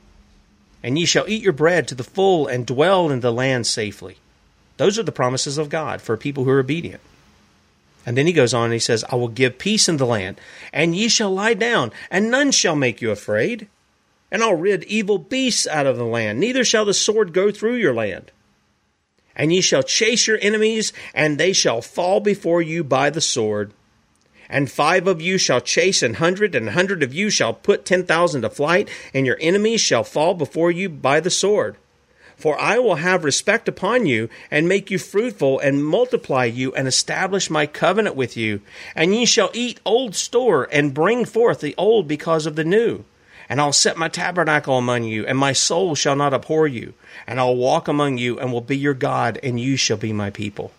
And ye shall eat your bread to the full and dwell in the land safely. Those are the promises of God for people who are obedient. And then he goes on and he says, I will give peace in the land, and ye shall lie down, and none shall make you afraid. And I'll rid evil beasts out of the land, neither shall the sword go through your land. And ye shall chase your enemies, and they shall fall before you by the sword. And five of you shall chase an hundred, and a hundred of you shall put ten thousand to flight, and your enemies shall fall before you by the sword. For I will have respect upon you, and make you fruitful, and multiply you, and establish my covenant with you. And ye shall eat old store, and bring forth the old because of the new. And I'll set my tabernacle among you, and my soul shall not abhor you. And I'll walk among you, and will be your God, and you shall be my people.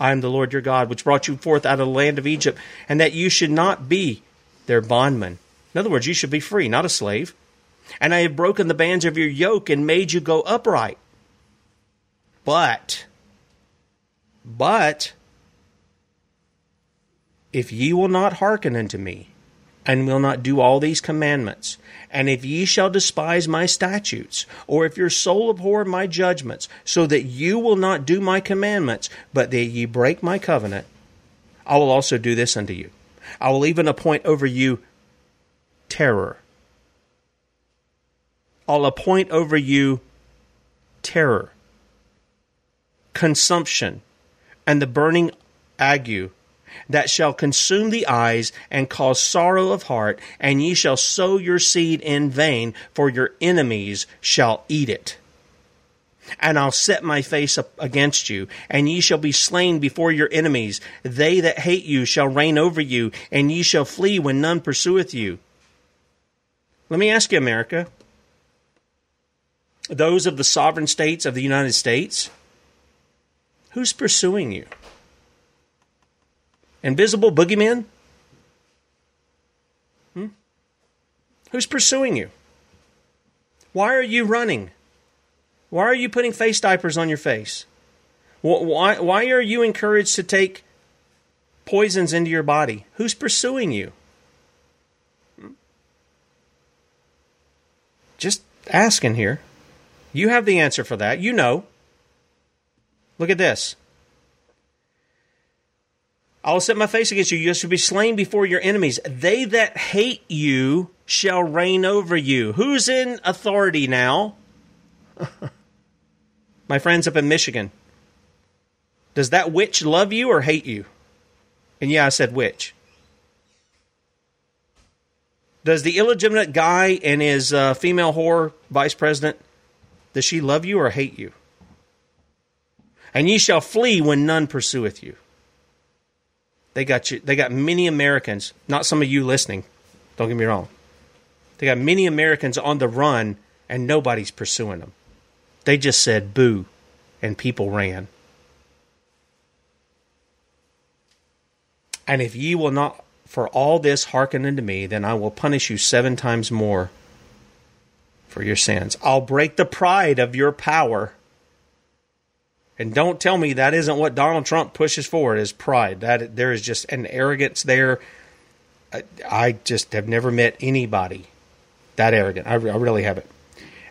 I am the Lord your God, which brought you forth out of the land of Egypt, and that you should not be their bondman. In other words, you should be free, not a slave. And I have broken the bands of your yoke and made you go upright. But, but, if ye will not hearken unto me, and will not do all these commandments, and if ye shall despise my statutes, or if your soul abhor my judgments, so that you will not do my commandments, but that ye break my covenant, I will also do this unto you. I will even appoint over you terror. I'll appoint over you terror, consumption, and the burning ague, that shall consume the eyes and cause sorrow of heart, and ye shall sow your seed in vain, for your enemies shall eat it. And I'll set my face up against you, and ye shall be slain before your enemies. They that hate you shall reign over you, and ye shall flee when none pursueth you. Let me ask you, America, those of the sovereign states of the United States, who's pursuing you? Invisible boogeymen? Hmm? Who's pursuing you? Why are you running? Why are you putting face diapers on your face? Why, why are you encouraged to take poisons into your body? Who's pursuing you? Hmm? Just asking here. You have the answer for that. You know. Look at this. I will set my face against you. You shall be slain before your enemies. They that hate you shall reign over you. Who's in authority now? My friends up in Michigan. Does that witch love you or hate you? And yeah, I said witch. Does the illegitimate guy and his uh, female whore vice president, does she love you or hate you? And ye shall flee when none pursueth you. They got you. They got many Americans, not some of you listening, don't get me wrong. They got many Americans on the run, and nobody's pursuing them. They just said boo, and people ran. And if ye will not for all this hearken unto me, then I will punish you seven times more for your sins. I'll break the pride of your power. And don't tell me that isn't what Donald Trump pushes forward, is pride. That there is just an arrogance there. I, I just have never met anybody that arrogant. I, I really haven't.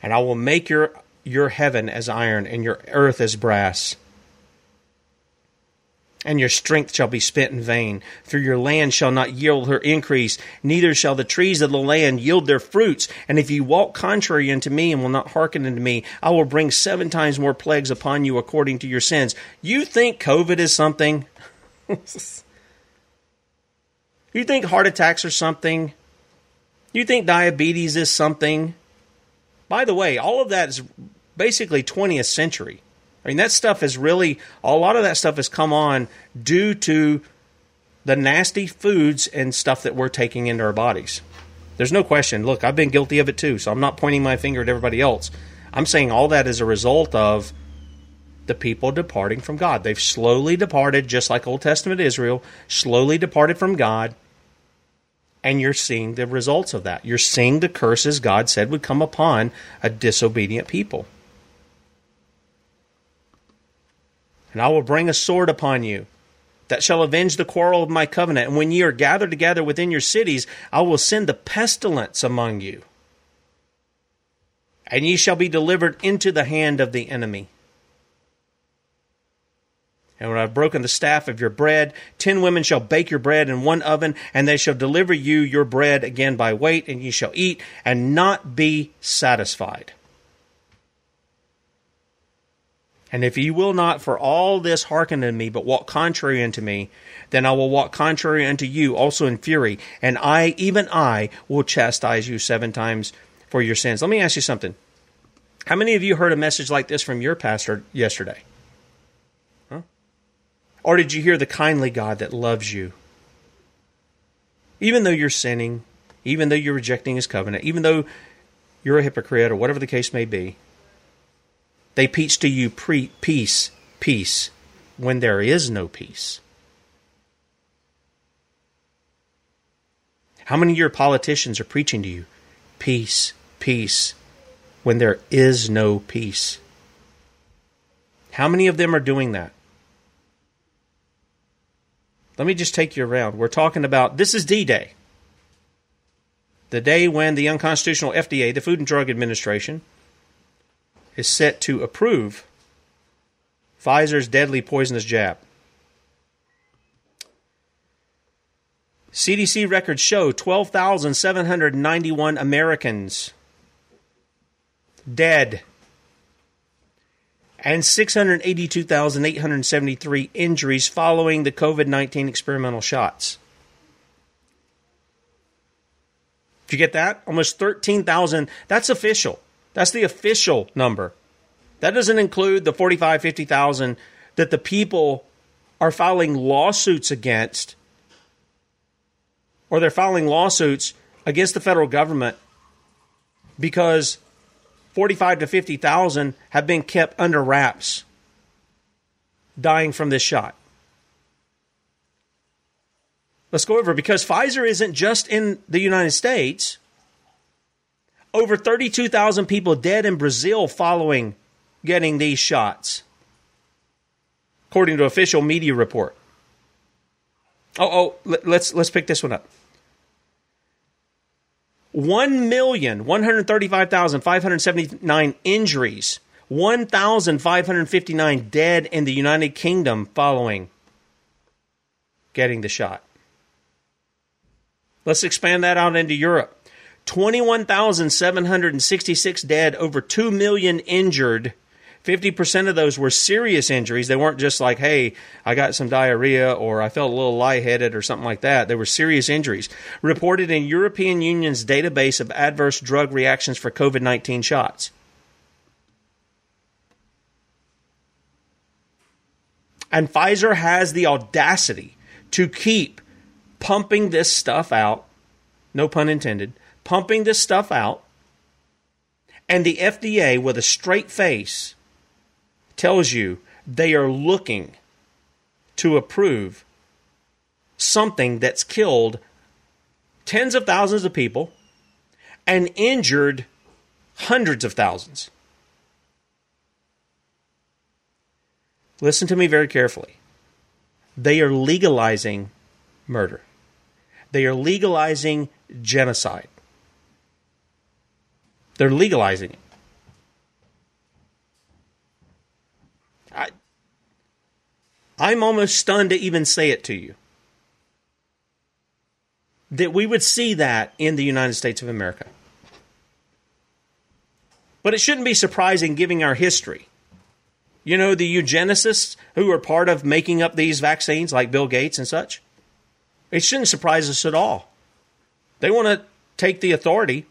And I will make your your heaven as iron and your earth as brass. And your strength shall be spent in vain. For your land shall not yield her increase, neither shall the trees of the land yield their fruits. And if you walk contrary unto me and will not hearken unto me, I will bring seven times more plagues upon you according to your sins. You think COVID is something? You think heart attacks are something? You think diabetes is something? By the way, all of that is basically twentieth century. I mean, that stuff is really, a lot of that stuff has come on due to the nasty foods and stuff that we're taking into our bodies. There's no question. Look, I've been guilty of it too, so I'm not pointing my finger at everybody else. I'm saying all that is a result of the people departing from God. They've slowly departed, just like Old Testament Israel, slowly departed from God, and you're seeing the results of that. You're seeing the curses God said would come upon a disobedient people. And I will bring a sword upon you that shall avenge the quarrel of my covenant. And when ye are gathered together within your cities, I will send the pestilence among you. And ye shall be delivered into the hand of the enemy. And when I have broken the staff of your bread, ten women shall bake your bread in one oven, and they shall deliver you your bread again by weight, and ye shall eat and not be satisfied. And if ye will not for all this hearken unto me, but walk contrary unto me, then I will walk contrary unto you also in fury, and I, even I, will chastise you seven times for your sins. Let me ask you something. How many of you heard a message like this from your pastor yesterday? Or did you hear the kindly God that loves you? Even though you're sinning, even though you're rejecting His covenant, even though you're a hypocrite or whatever the case may be, they preach to you pre- peace, peace, when there is no peace. How many of your politicians are preaching to you peace, peace, when there is no peace? How many of them are doing that? Let me just take you around. We're talking about, this is D-Day. The day when the unconstitutional F D A, the Food and Drug Administration, is set to approve Pfizer's deadly poisonous jab. C D C records show twelve thousand seven hundred ninety-one Americans dead and six hundred eighty-two thousand eight hundred seventy-three injuries following the COVID nineteen experimental shots. Did you get that? Almost thirteen thousand. That's official. That's the official number. That doesn't include the forty-five, fifty thousand that the people are filing lawsuits against, or they're filing lawsuits against the federal government because forty-five to fifty thousand have been kept under wraps, dying from this shot. Let's go over, because Pfizer isn't just in the United States. Over thirty-two thousand people dead in Brazil following getting these shots, according to official media report. Oh, oh, let's let's pick this one up. one million one hundred thirty-five thousand five hundred seventy-nine injuries, one thousand five hundred fifty-nine dead in the United Kingdom following getting the shot. Let's expand that out into Europe. twenty-one thousand seven hundred sixty-six dead, over two million injured. fifty percent of those were serious injuries. They weren't just like, hey, I got some diarrhea or I felt a little lightheaded or something like that. They were serious injuries reported in European Union's database of adverse drug reactions for COVID nineteen shots. And Pfizer has the audacity to keep pumping this stuff out, no pun intended, pumping this stuff out, and the F D A with a straight face tells you they are looking to approve something that's killed tens of thousands of people and injured hundreds of thousands. Listen to me very carefully. They are legalizing murder. They are legalizing genocide. They're legalizing it. I, I'm almost stunned to even say it to you, that we would see that in the United States of America. But it shouldn't be surprising, given our history. You know, the eugenicists who are part of making up these vaccines, like Bill Gates and such, it shouldn't surprise us at all. They want to take the authority,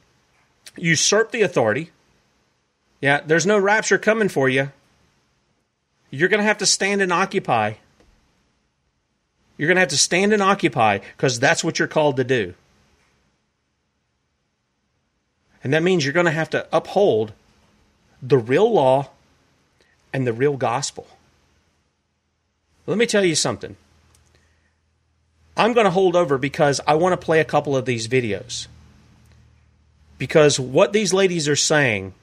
usurp the authority. Yeah, there's no rapture coming for you. You're going to have to stand and occupy. You're going to have to stand and occupy because that's what you're called to do. And that means you're going to have to uphold the real law and the real gospel. Let me tell you something. I'm going to hold over because I want to play a couple of these videos. Because what these ladies are saying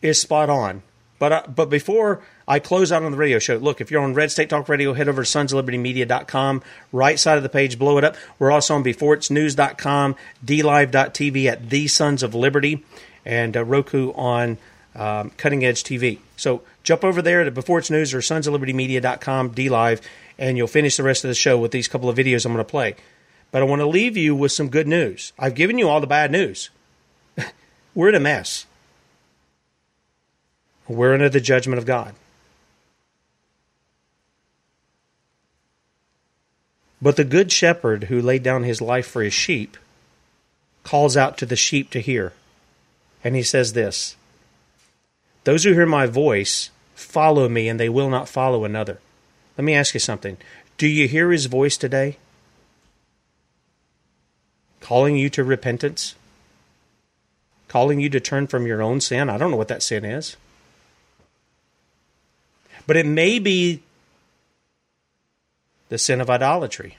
is spot on. But uh, but before I close out on the radio show, look, if you're on Red State Talk Radio, head over to Sons of Liberty Media dot com, right side of the page, blow it up. We're also on before it's news dot com, D Live dot T V at The Sons of Liberty, and uh, Roku on um, Cutting Edge T V. So jump over there to Before It's News or Sons of Liberty Media dot com, D Live, and you'll finish the rest of the show with these couple of videos I'm going to play. But I want to leave you with some good news. I've given you all the bad news. We're in a mess. We're under the judgment of God. But the good shepherd who laid down his life for his sheep calls out to the sheep to hear. And he says this, "Those who hear my voice follow me, and they will not follow another." Let me ask you something. Do you hear his voice today? Calling you to repentance? Calling you to turn from your own sin? I don't know what that sin is. But it may be the sin of idolatry.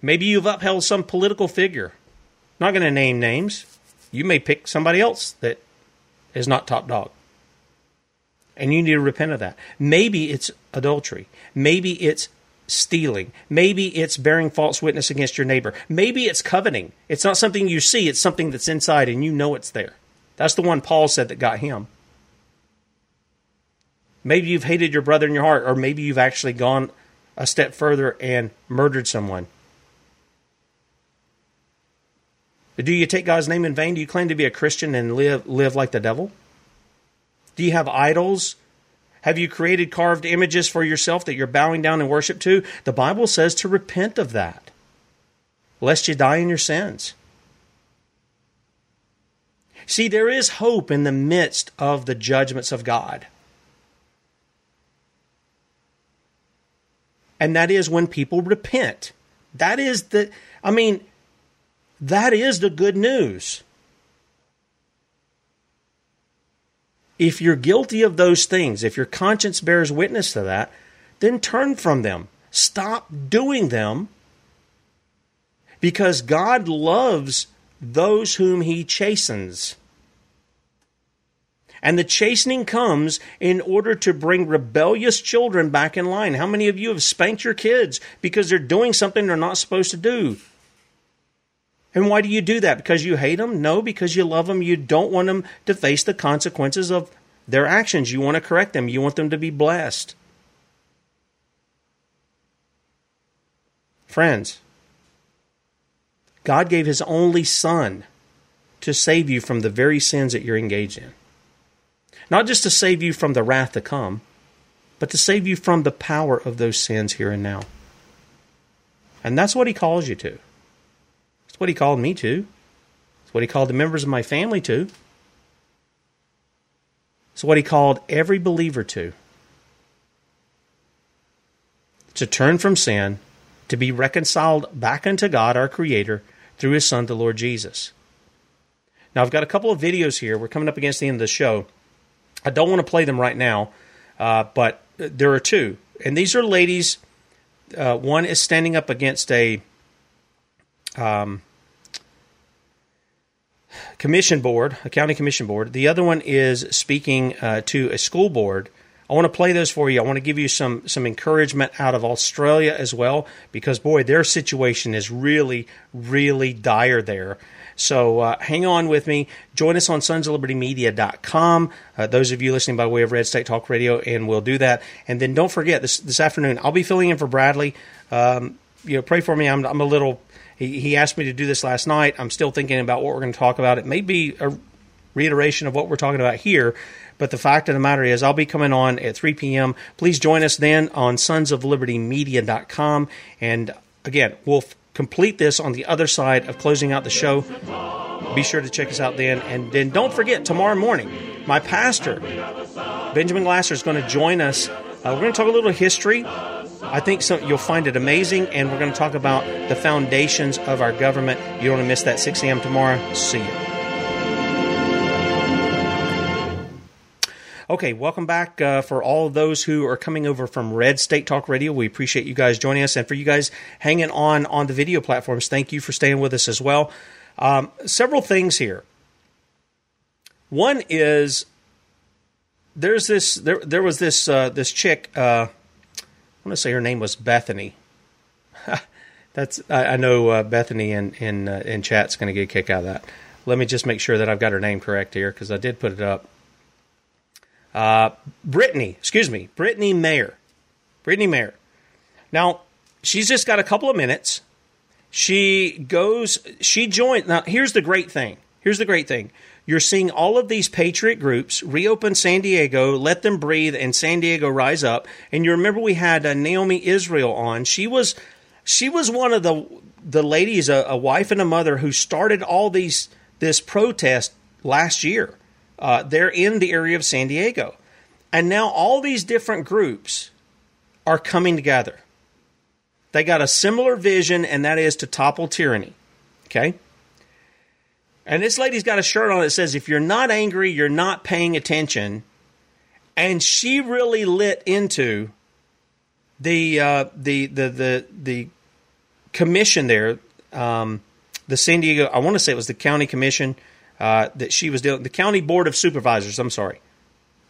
Maybe you've upheld some political figure. I'm not going to name names. You may pick somebody else that is not top dog. And you need to repent of that. Maybe it's adultery. Maybe it's stealing. Maybe it's bearing false witness against your neighbor. Maybe it's coveting. It's not something you see. It's something that's inside and you know it's there. That's the one Paul said that got him. Maybe you've hated your brother in your heart, or maybe you've actually gone a step further and murdered someone. Do you take God's name in vain? Do you claim to be a Christian and live live like the devil? Do you have idols? Have you created carved images for yourself that you're bowing down and worship to? The Bible says to repent of that, lest you die in your sins. See, there is hope in the midst of the judgments of God. And that is when people repent. That is the, I mean, that is the good news. If you're guilty of those things, if your conscience bears witness to that, then turn from them. Stop doing them, because God loves those whom he chastens. And the chastening comes in order to bring rebellious children back in line. How many of you have spanked your kids because they're doing something they're not supposed to do? And why do you do that? Because you hate them? No, because you love them. You don't want them to face the consequences of their actions. You want to correct them. You want them to be blessed. Friends, God gave his only Son to save you from the very sins that you're engaged in. Not just to save you from the wrath to come, but to save you from the power of those sins here and now. And that's what he calls you to. That's what he called me to. That's what he called the members of my family to. That's what he called every believer to. To turn from sin, to be reconciled back unto God, our Creator, through his Son, the Lord Jesus. Now, I've got a couple of videos here. We're coming up against the end of the show. I don't want to play them right now, uh, but there are two. And these are ladies. Uh, one is standing up against a um, commission board, a county commission board. The other one is speaking uh, to a school board. I want to play those for you. I want to give you some, some encouragement out of Australia as well, because, boy, their situation is really, really dire there. So uh, hang on with me. Join us on Sons of Liberty Media dot com, uh, those of you listening by way of Red State Talk Radio, and we'll do that. And then don't forget, this this afternoon, I'll be filling in for Bradley. Um, you know, pray for me. I'm, I'm a little he, – he asked me to do this last night. I'm still thinking about what we're going to talk about. It may be a reiteration of what we're talking about here, but the fact of the matter is I'll be coming on at three p.m. Please join us then on Sons of Liberty Media dot com. And, again, we'll f- – complete this on the other side of closing out the show. Be sure to check us out then. And then don't forget, tomorrow morning, my pastor, Benjamin Glasser, is going to join us. Uh, we're going to talk a little history. I think so, you'll find it amazing, and we're going to talk about the foundations of our government. You don't want to miss that six a.m. tomorrow. See you. Okay, welcome back uh, for all of those who are coming over from Red State Talk Radio. We appreciate you guys joining us, and for you guys hanging on on the video platforms, thank you for staying with us as well. Um, several things here. One is there's this there there was this uh, this chick. Uh, I want to say her name was Bethany. That's I, I know uh, Bethany in in, uh, in chat's going to get a kick out of that. Let me just make sure that I've got her name correct here because I did put it up. Uh, Brittany, excuse me, Brittany Mayer, Brittany Mayer. Now she's just got a couple of minutes. She goes. She joined. Now here's the great thing. Here's the great thing. You're seeing all of these patriot groups reopen San Diego, let them breathe, and San Diego rise up. And you remember we had uh, Naomi Israel on. She was she was one of the the ladies, a, a wife and a mother, who started all these this protest last year. Uh, they're in the area of San Diego. And now all these different groups are coming together. They got a similar vision, and that is to topple tyranny. Okay? And this lady's got a shirt on that says, if you're not angry, you're not paying attention. And she really lit into the uh, the, the the the commission there, um, the San Diego, I want to say it was the county commission uh, that she was dealing, the county board of supervisors, I'm sorry,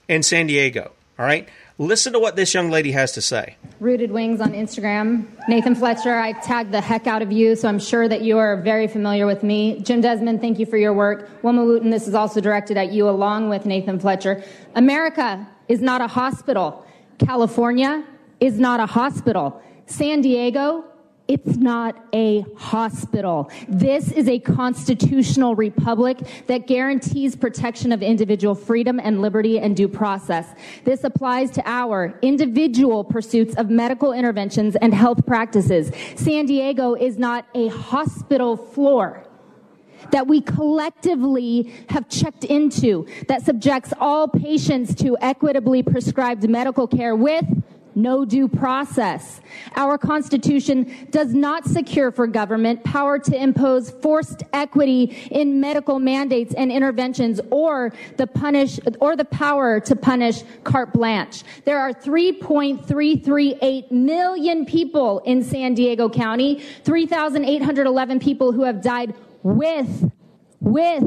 in San Diego, all right? Listen to what this young lady has to say. Rooted Wings on Instagram. Nathan Fletcher, I tagged the heck out of you, so I'm sure that you are very familiar with me. Jim Desmond, thank you for your work. Wilma Wooten, this is also directed at you along with Nathan Fletcher. America is not a hospital. California is not a hospital. San Diego, it's not a hospital. This is a constitutional republic that guarantees protection of individual freedom and liberty and due process. This applies to our individual pursuits of medical interventions and health practices. San Diego is not a hospital floor that we collectively have checked into that subjects all patients to equitably prescribed medical care with no due process. Our Constitution does not secure for government power to impose forced equity in medical mandates and interventions or the punish or the power to punish carte blanche. There are three point three three eight million people in San Diego County, three thousand eight hundred eleven people who have died with, with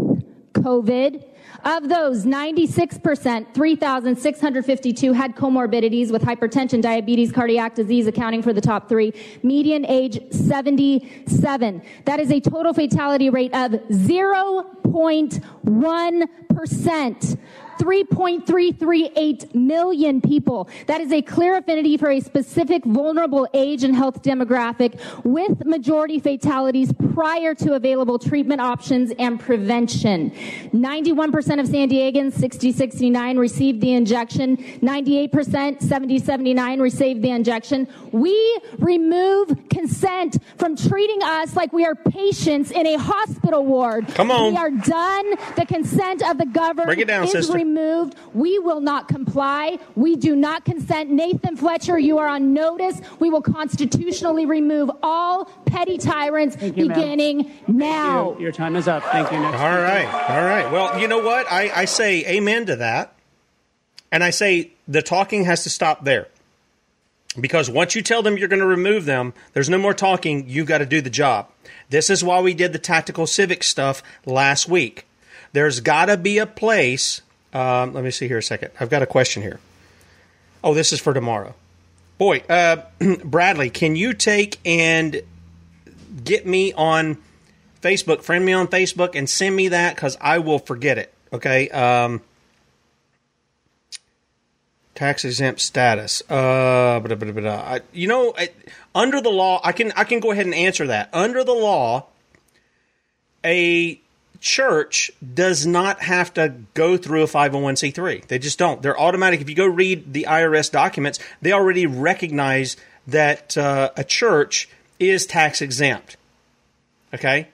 COVID. Of those, ninety-six percent, three thousand six hundred fifty-two, had comorbidities with hypertension, diabetes, cardiac disease, accounting for the top three. Median age, seventy-seven. That is a total fatality rate of zero point one percent. three point three three eight million people. That is a clear affinity for a specific vulnerable age and health demographic with majority fatalities prior to available treatment options and prevention. ninety-one percent of San Diegans, sixty to sixty-nine, received the injection. ninety-eight percent, seventy to seventy-nine, received the injection. We remove consent from treating us like we are patients in a hospital ward. Come on. We are done. The consent of the government Break it down, is sister. Removed. Moved. We will not comply. We do not consent. Nathan Fletcher, you are on notice. We will constitutionally remove all petty tyrants you, beginning ma'am. Now. You. Your time is up. Thank you. Next all time. Right. All right. Well, you know what? I, I say amen to that. And I say the talking has to stop there. Because once you tell them you're going to remove them, there's no more talking. You got to do the job. This is why we did the tactical civic stuff last week. There's got to be a place... Um, let me see here a second. I've got a question here. Oh, this is for tomorrow. Boy, uh, Bradley, can you take and get me on Facebook, friend me on Facebook, and send me that because I will forget it, okay? Um, tax-exempt status. Uh, blah, blah, blah, blah. I, you know, I, under the law, I can I can go ahead and answer that. Under the law, a... church does not have to go through a five oh one c three. They just don't. They're automatic. If you go read the I R S documents, they already recognize that uh, a church is tax exempt. Okay?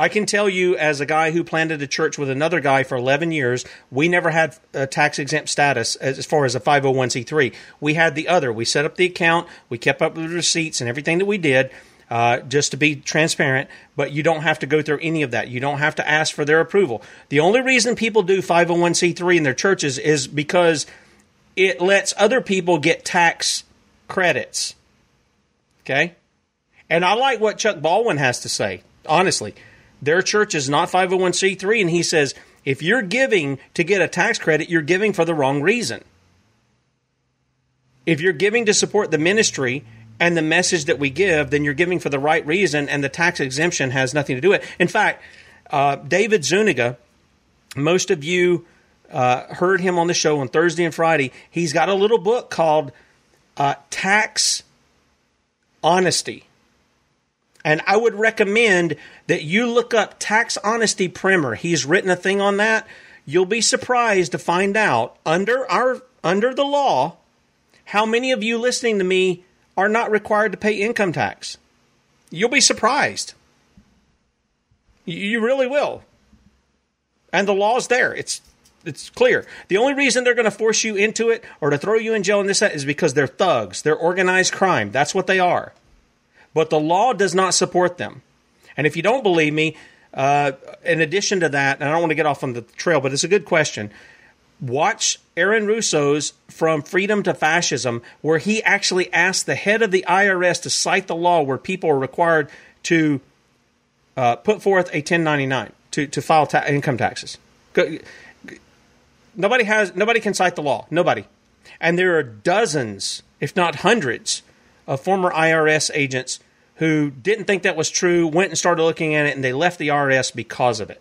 I can tell you, as a guy who planted a church with another guy for eleven years, we never had a tax-exempt status as far as a five oh one c three. We had the other. We set up the account. We kept up with the receipts and everything that we did, uh, just to be transparent. But you don't have to go through any of that. You don't have to ask for their approval. The only reason people do five oh one c three in their churches is because it lets other people get tax credits. Okay? And I like what Chuck Baldwin has to say, honestly. Their church is not five oh one c three, and he says, if you're giving to get a tax credit, you're giving for the wrong reason. If you're giving to support the ministry and the message that we give, then you're giving for the right reason, and the tax exemption has nothing to do with it. In fact, uh, David Zuniga, most of you uh, heard him on the show on Thursday and Friday. He's got a little book called uh, Tax Honesty. And I would recommend that you look up Tax Honesty Primer. He's written a thing on that. You'll be surprised to find out, under our under the law, how many of you listening to me are not required to pay income tax. You'll be surprised. You really will. And the law's there. It's it's clear. The only reason they're going to force you into it or to throw you in jail and this that is because they're thugs. They're organized crime. That's what they are. But the law does not support them. And if you don't believe me, uh, in addition to that, and I don't want to get off on the trail, but it's a good question, watch Aaron Russo's From Freedom to Fascism, where he actually asked the head of the I R S to cite the law where people are required to uh, put forth a ten ninety-nine, to, to file ta- income taxes. Nobody has, nobody can cite the law. Nobody. And there are dozens, if not hundreds, of former I R S agents who didn't think that was true, went and started looking at it, and they left the I R S because of it.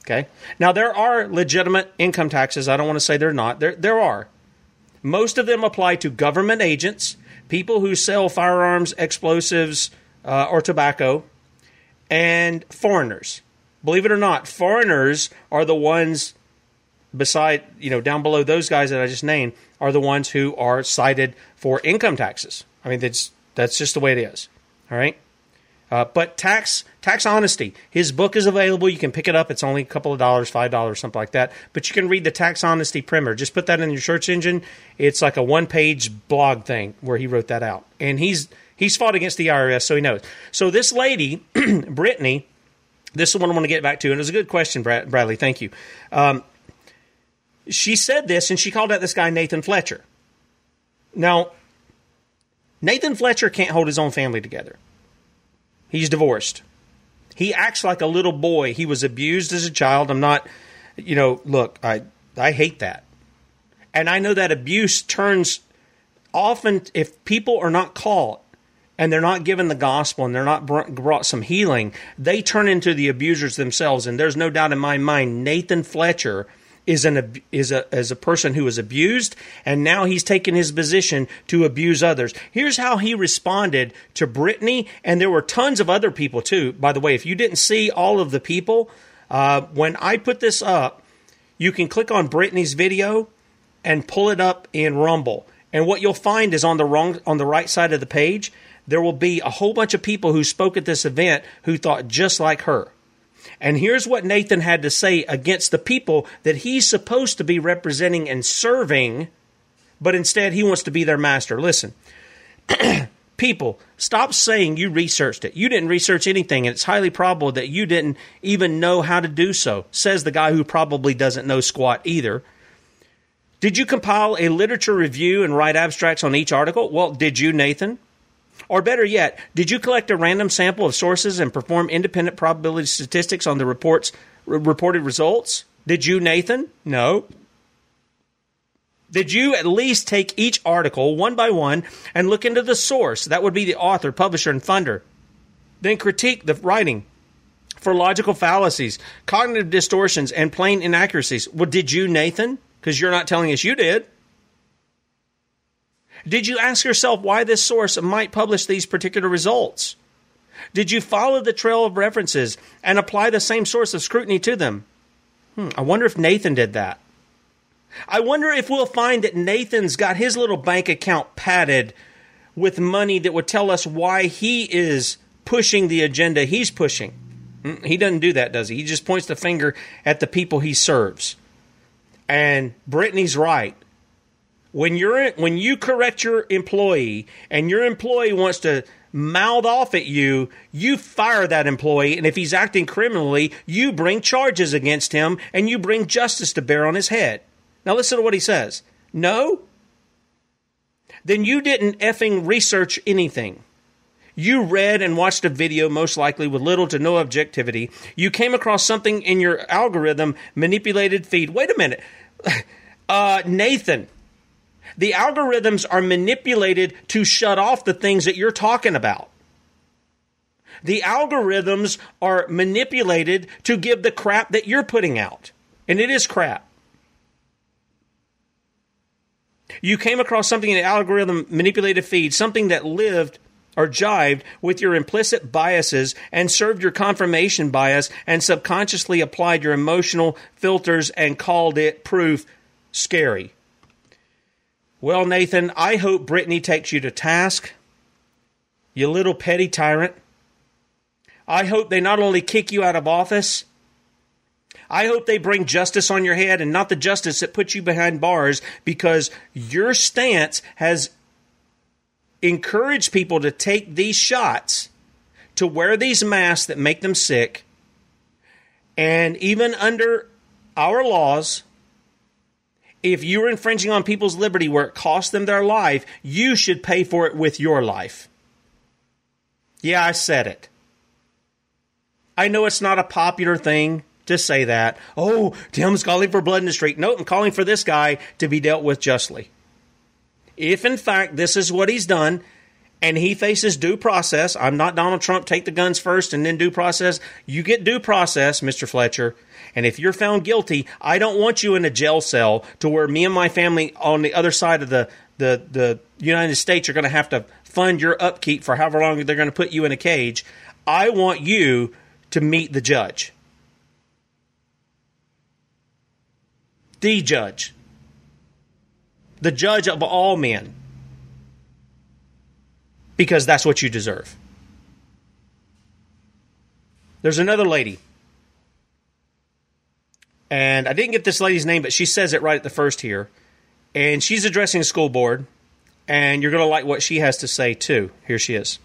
Okay? Now, there are legitimate income taxes. I don't want to say they're not. There, there are. Most of them apply to government agents, people who sell firearms, explosives, uh, or tobacco, and foreigners. Believe it or not, foreigners are the ones beside, you know, down below those guys that I just named, are the ones who are cited for income taxes. I mean, that's that's just the way it is, all right? Uh, but tax tax honesty, his book is available. You can pick it up. It's only a couple of dollars, five dollars, something like that. But you can read the Tax Honesty Primer. Just put that in your search engine. It's like a one-page blog thing where he wrote that out. And he's he's fought against the I R S, so he knows. So this lady, Brittany, this is the one I want to get back to, and it was a good question, Brad, Bradley. Thank you. Um, she said this, and she called out this guy, Nathan Fletcher. Now, Nathan Fletcher can't hold his own family together. He's divorced. He acts like a little boy. He was abused as a child. I'm not, you know, look, I, I hate that. And I know that abuse turns often, if people are not caught and they're not given the gospel and they're not brought some healing, they turn into the abusers themselves. And there's no doubt in my mind, Nathan Fletcher is an is a as a person who was abused, and now he's taken his position to abuse others. Here's how he responded to Brittany, and there were tons of other people too. By the way, if you didn't see all of the people, uh, when I put this up, you can click on Brittany's video and pull it up in Rumble. And what you'll find is on the wrong on the right side of the page, there will be a whole bunch of people who spoke at this event who thought just like her. And here's what Nathan had to say against the people that he's supposed to be representing and serving, but instead he wants to be their master. Listen, people, stop saying you researched it. You didn't research anything, and it's highly probable that you didn't even know how to do so, says the guy who probably doesn't know squat either. Did you compile a literature review and write abstracts on each article? Well, did you, Nathan? Or better yet, did you collect a random sample of sources and perform independent probability statistics on the reports r- reported results? Did you, Nathan? No. Did you at least take each article one by one and look into the source? That would be the author, publisher, and funder. Then critique the writing for logical fallacies, cognitive distortions, and plain inaccuracies. Well, did you, Nathan? Because you're not telling us you did. Did you ask yourself why this source might publish these particular results? Did you follow the trail of references and apply the same source of scrutiny to them? Hmm, I wonder if Nathan did that. I wonder if we'll find that Nathan's got his little bank account padded with money that would tell us why he is pushing the agenda he's pushing. He doesn't do that, does he? He just points the finger at the people he serves. And Brittany's right. When you're when you correct your employee and your employee wants to mouth off at you, you fire that employee. And if he's acting criminally, you bring charges against him and you bring justice to bear on his head. Now listen to what he says. No? Then you didn't effing research anything. You read and watched a video, most likely with little to no objectivity. You came across something in your algorithm, manipulated feed. Wait a minute. Uh, Nathan, the algorithms are manipulated to shut off the things that you're talking about. The algorithms are manipulated to give the crap that you're putting out. And it is crap. You came across something in the algorithm, manipulated feed, something that lived or jived with your implicit biases and served your confirmation bias and subconsciously applied your emotional filters and called it proof. Scary. Well, Nathan, I hope Brittany takes you to task, you little petty tyrant. I hope they not only kick you out of office, I hope they bring justice on your head and not the justice that puts you behind bars because your stance has encourage people to take these shots, to wear these masks that make them sick, and even under our laws, if you're infringing on people's liberty where it costs them their life, you should pay for it with your life. Yeah, I said it. I know it's not a popular thing to say that. Oh, Tim's calling for blood in the street. Nope, I'm calling for this guy to be dealt with justly. If, in fact, this is what he's done and he faces due process, I'm not Donald Trump, take the guns first and then due process. You get due process, Mister Fletcher. And if you're found guilty, I don't want you in a jail cell to where me and my family on the other side of the, the, the United States are going to have to fund your upkeep for however long they're going to put you in a cage. I want you to meet the judge. The judge. The judge of all men. Because that's what you deserve. There's another lady. And I didn't get this lady's name, but she says it right at the first here. And she's addressing the school board. And you're going to like what she has to say, too. Here she is.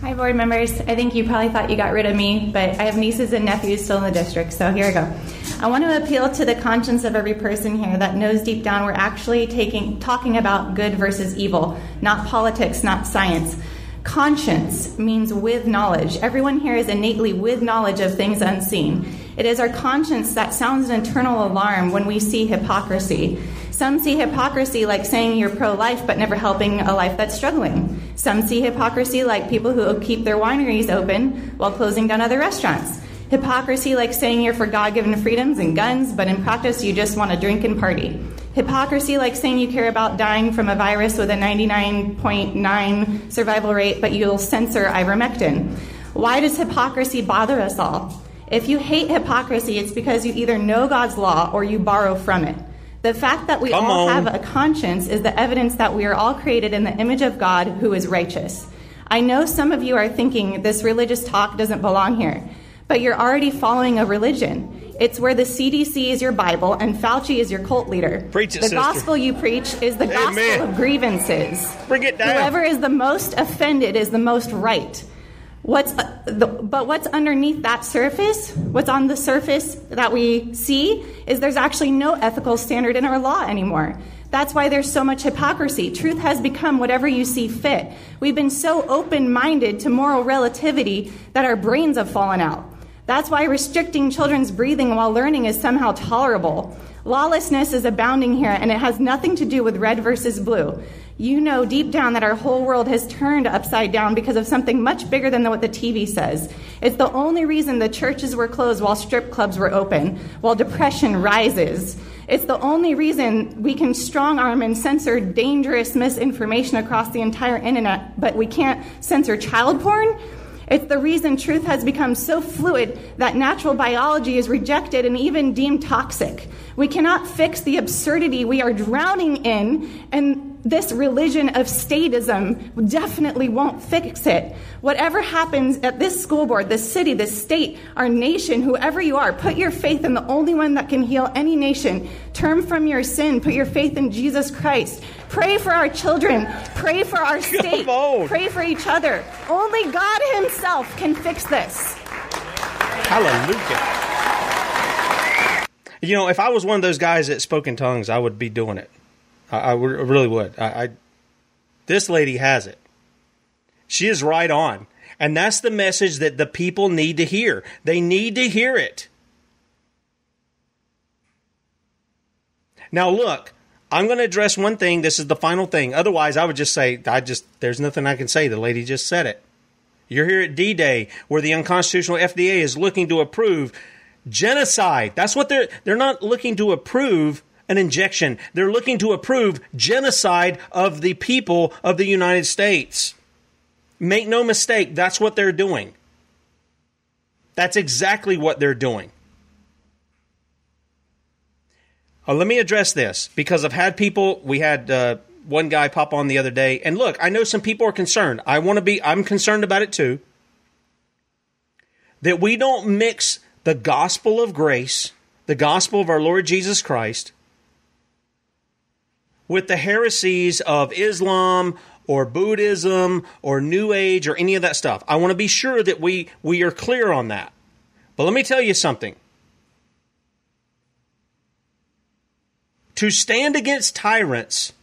Hi, board members. I think you probably thought you got rid of me, but I have nieces and nephews still in the district, so here I go. I want to appeal to the conscience of every person here that knows deep down we're actually taking, talking about good versus evil, not politics, not science. Conscience means with knowledge. Everyone here is innately with knowledge of things unseen. It is our conscience that sounds an internal alarm when we see hypocrisy. Some see hypocrisy like saying you're pro-life but never helping a life that's struggling. Some see hypocrisy like people who keep their wineries open while closing down other restaurants. Hypocrisy like saying you're for God-given freedoms and guns, but in practice you just want to drink and party. Hypocrisy like saying you care about dying from a virus with a ninety-nine point nine survival rate, but you'll censor ivermectin. Why does hypocrisy bother us all? If you hate hypocrisy, it's because you either know God's law or you borrow from it. The fact that we Come all on. have a conscience is the evidence that we are all created in the image of God who is righteous. I know some of you are thinking this religious talk doesn't belong here, but you're already following a religion. It's where the C D C is your Bible and Fauci is your cult leader. Preach it, the sister. Gospel you preach is the Amen. Gospel of grievances. Bring it down. Whoever is the most offended is the most right. What's uh, the, but what's underneath that surface, what's on the surface that we see, is there's actually no ethical standard in our law anymore. That's why there's so much hypocrisy. Truth has become whatever you see fit. We've been so open-minded to moral relativity that our brains have fallen out. That's why restricting children's breathing while learning is somehow tolerable. Lawlessness is abounding here, and it has nothing to do with red versus blue. You know deep down that our whole world has turned upside down because of something much bigger than what the T V says. It's the only reason the churches were closed while strip clubs were open, while depression rises. It's the only reason we can strong-arm and censor dangerous misinformation across the entire internet, but we can't censor child porn. It's the reason truth has become so fluid that natural biology is rejected and even deemed toxic. We cannot fix the absurdity we are drowning in, and this religion of statism definitely won't fix it. Whatever happens at this school board, this city, this state, our nation, whoever you are, put your faith in the only one that can heal any nation. Turn from your sin. Put your faith in Jesus Christ. Pray for our children. Pray for our state. Pray for each other. Only God himself can fix this. Hallelujah. You know, if I was one of those guys that spoke in tongues, I would be doing it. I, I really would. I, I, this lady has it. She is right on. And that's the message that the people need to hear. They need to hear it. Now, look, I'm going to address one thing. This is the final thing. Otherwise, I would just say, I just there's nothing I can say. The lady just said it. You're here at D-Day, where the unconstitutional F D A is looking to approve genocide. That's what they're they're not looking to approve an injection. They're looking to approve genocide of the people of the United States. Make no mistake, that's what they're doing. That's exactly what they're doing. Oh, let me address this, because I've had people, we had uh, one guy pop on the other day, and look, I know some people are concerned. I want to be, I'm concerned about it too, that we don't mix the gospel of grace, the gospel of our Lord Jesus Christ, with the heresies of Islam or Buddhism or New Age or any of that stuff. I want to be sure that we, we are clear on that. But let me tell you something. To stand against tyrants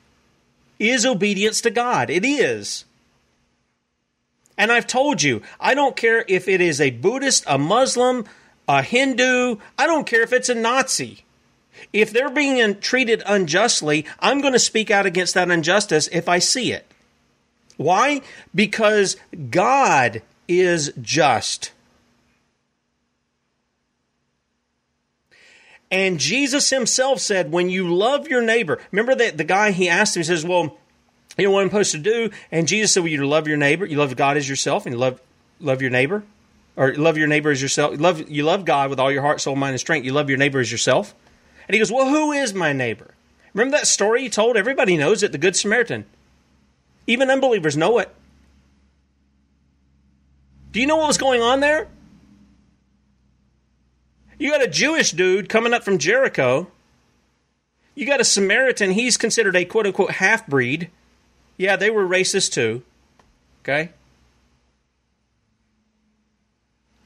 is obedience to God. It is. And I've told you, I don't care if it is a Buddhist, a Muslim, a Hindu, I don't care if it's a Nazi. If they're being treated unjustly, I'm going to speak out against that injustice if I see it. Why? Because God is just. And Jesus himself said, when you love your neighbor, remember that the guy, he asked him, he says, well, you know what I'm supposed to do? And Jesus said, well, you love your neighbor, you love God as yourself, and you love, love your neighbor. Or love your neighbor as yourself. Love, you love God with all your heart, soul, mind, and strength. You love your neighbor as yourself. And he goes, well, who is my neighbor? Remember that story he told? Everybody knows it, the Good Samaritan. Even unbelievers know it. Do you know what was going on there? You got a Jewish dude coming up from Jericho. You got a Samaritan. He's considered a quote-unquote half-breed. Yeah, they were racist too. Okay?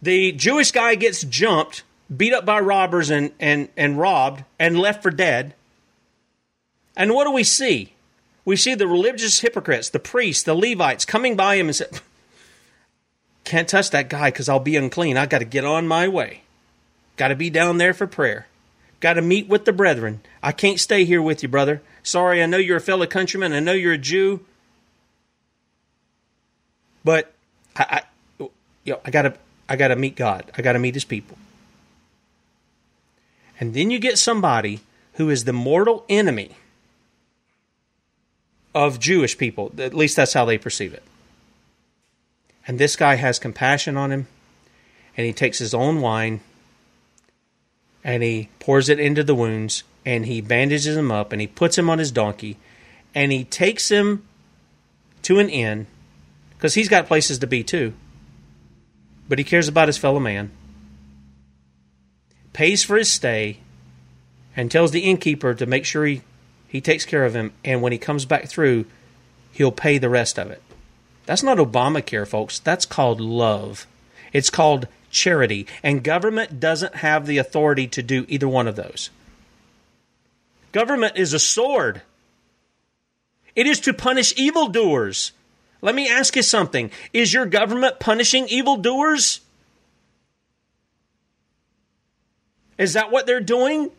The Jewish guy gets jumped, beat up by robbers and, and, and robbed, and left for dead. And what do we see? We see the religious hypocrites, the priests, the Levites, coming by him and say, can't touch that guy because I'll be unclean. I've got to get on my way. Got to be down there for prayer. Got to meet with the brethren. I can't stay here with you, brother. Sorry, I know you're a fellow countryman. I know you're a Jew. But I, I, you know, I got to... I got to meet God. I got to meet his people. And then you get somebody who is the mortal enemy of Jewish people. At least that's how they perceive it. And this guy has compassion on him. And he takes his own wine. And he pours it into the wounds. And he bandages him up. And he puts him on his donkey. And he takes him to an inn. Because he's got places to be too. But he cares about his fellow man, pays for his stay, and tells the innkeeper to make sure he, he takes care of him, and when he comes back through, he'll pay the rest of it. That's not Obamacare, folks. That's called love. It's called charity, and government doesn't have the authority to do either one of those. Government is a sword. It is to punish evildoers. Let me ask you something. Is your government punishing evildoers? Is that what they're doing?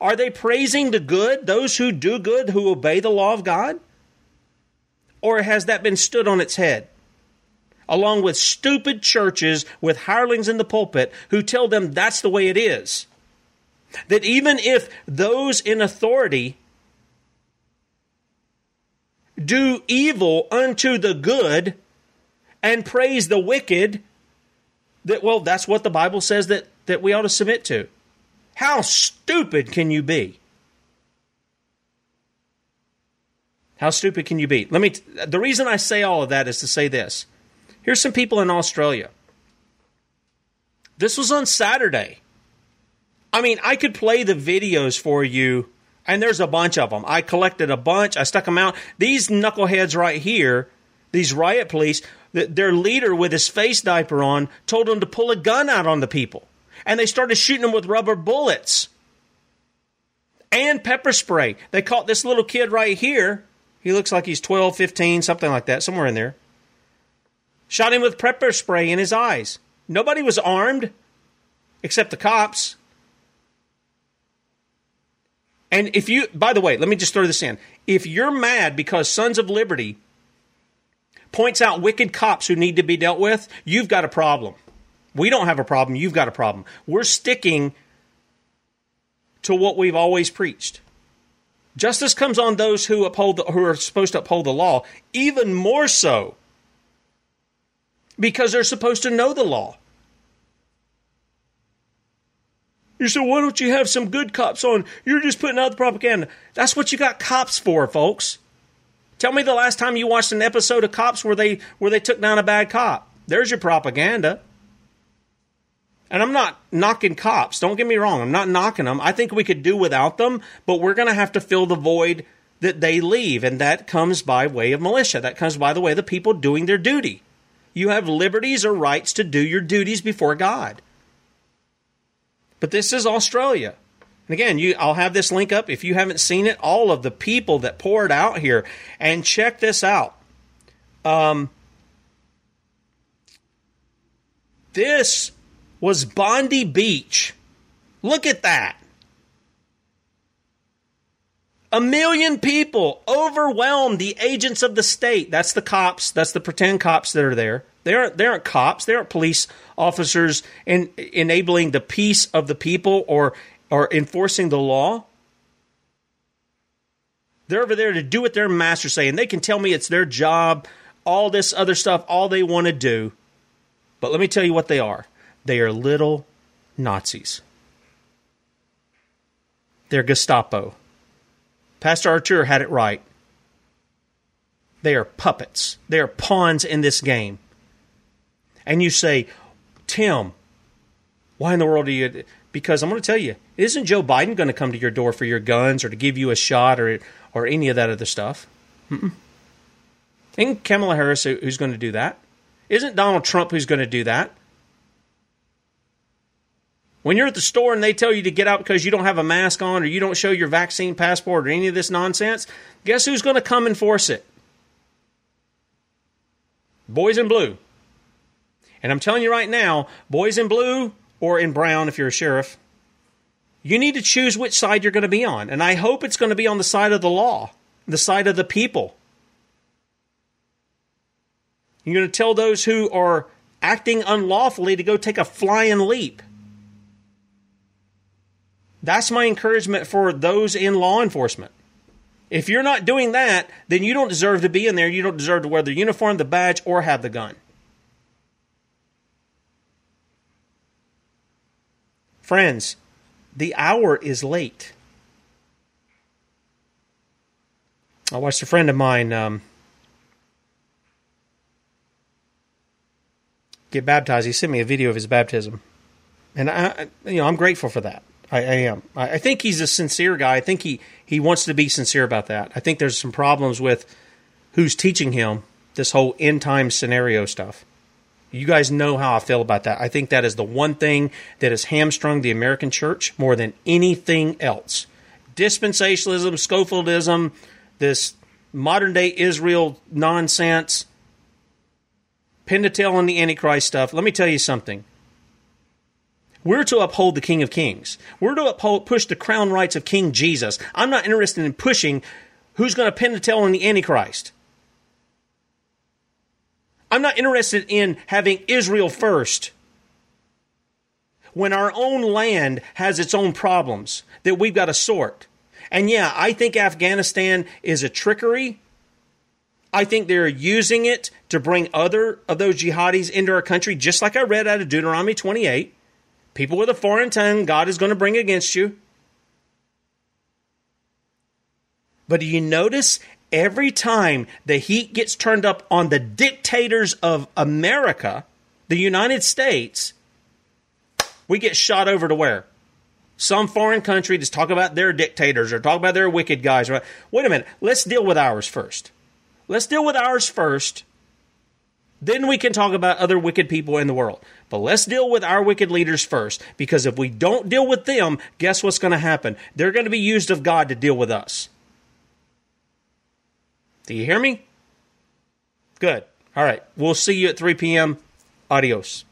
Are they praising the good, those who do good, who obey the law of God? Or has that been stood on its head? Along with stupid churches with hirelings in the pulpit who tell them that's the way it is. That even if those in authority do evil unto the good and praise the wicked, that, well, that's what the Bible says that, that we ought to submit to. How stupid can you be? How stupid can you be? Let me. T- the reason I say all of that is to say this. Here's some people in Australia. This was on Saturday. I mean, I could play the videos for you, and there's a bunch of them. I collected a bunch. I stuck them out. These knuckleheads right here, these riot police, th- their leader with his face diaper on told them to pull a gun out on the people. And they started shooting them with rubber bullets and pepper spray. They caught this little kid right here. He looks like he's twelve, fifteen, something like that, somewhere in there. Shot him with pepper spray in his eyes. Nobody was armed except the cops. And if you, by the way, let me just throw this in. If you're mad because Sons of Liberty points out wicked cops who need to be dealt with, you've got a problem. We don't have a problem. You've got a problem. We're sticking to what we've always preached. Justice comes on those who uphold the, who are supposed to uphold the law, even more so because they're supposed to know the law. You said, why don't you have some good cops on? You're just putting out the propaganda. That's what you got cops for, folks. Tell me the last time you watched an episode of Cops where they where they took down a bad cop. There's your propaganda. And I'm not knocking cops. Don't get me wrong. I'm not knocking them. I think we could do without them, but we're going to have to fill the void that they leave, and that comes by way of militia. That comes by the way of the people doing their duty. You have liberties or rights to do your duties before God. But this is Australia. And again, you, I'll have this link up if you haven't seen it. All of the people that poured out here. And check this out. Um, this... was Bondi Beach. Look at that. A million people overwhelmed the agents of the state. That's the cops. That's the pretend cops that are there. They aren't, they aren't cops. They aren't police officers en- enabling the peace of the people or, or enforcing the law. They're over there to do what their masters say, and they can tell me it's their job, all this other stuff, all they want to do. But let me tell you what they are. They are little Nazis. They're Gestapo. Pastor Artur had it right. They are puppets. They are pawns in this game. And you say, Tim, why in the world are you... Because I'm going to tell you, isn't Joe Biden going to come to your door for your guns or to give you a shot or or any of that other stuff? Mm-mm. Isn't Kamala Harris who's going to do that? Isn't Donald Trump who's going to do that? When you're at the store and they tell you to get out because you don't have a mask on or you don't show your vaccine passport or any of this nonsense, guess who's going to come enforce it? Boys in blue. And I'm telling you right now, boys in blue or in brown if you're a sheriff, you need to choose which side you're going to be on. And I hope it's going to be on the side of the law, the side of the people. You're going to tell those who are acting unlawfully to go take a flying leap. That's my encouragement for those in law enforcement. If you're not doing that, then you don't deserve to be in there. You don't deserve to wear the uniform, the badge, or have the gun. Friends, the hour is late. I watched a friend of mine um, get baptized. He sent me a video of his baptism. And I, you know, I'm grateful for that. I, I am. I, I think he's a sincere guy. I think he, he wants to be sincere about that. I think there's some problems with who's teaching him this whole end time scenario stuff. You guys know how I feel about that. I think that is the one thing that has hamstrung the American church more than anything else. Dispensationalism, Schofieldism, this modern day Israel nonsense, pin to tail on the Antichrist stuff. Let me tell you something. We're to uphold the King of Kings. We're to uphold, push the crown rights of King Jesus. I'm not interested in pushing who's going to pin the tail on the Antichrist. I'm not interested in having Israel first when our own land has its own problems that we've got to sort. And yeah, I think Afghanistan is a trickery. I think they're using it to bring other of those jihadis into our country, just like I read out of Deuteronomy twenty-eight. People with a foreign tongue, God is going to bring against you. But do you notice every time the heat gets turned up on the dictators of America, the United States, we get shot over to where? Some foreign country. Just talk about their dictators or talk about their wicked guys. Wait a minute. Let's deal with ours first. Let's deal with ours first. Then we can talk about other wicked people in the world. But let's deal with our wicked leaders first, because if we don't deal with them, guess what's going to happen? They're going to be used of God to deal with us. Do you hear me? Good. All right. We'll see you at three p.m. Adios.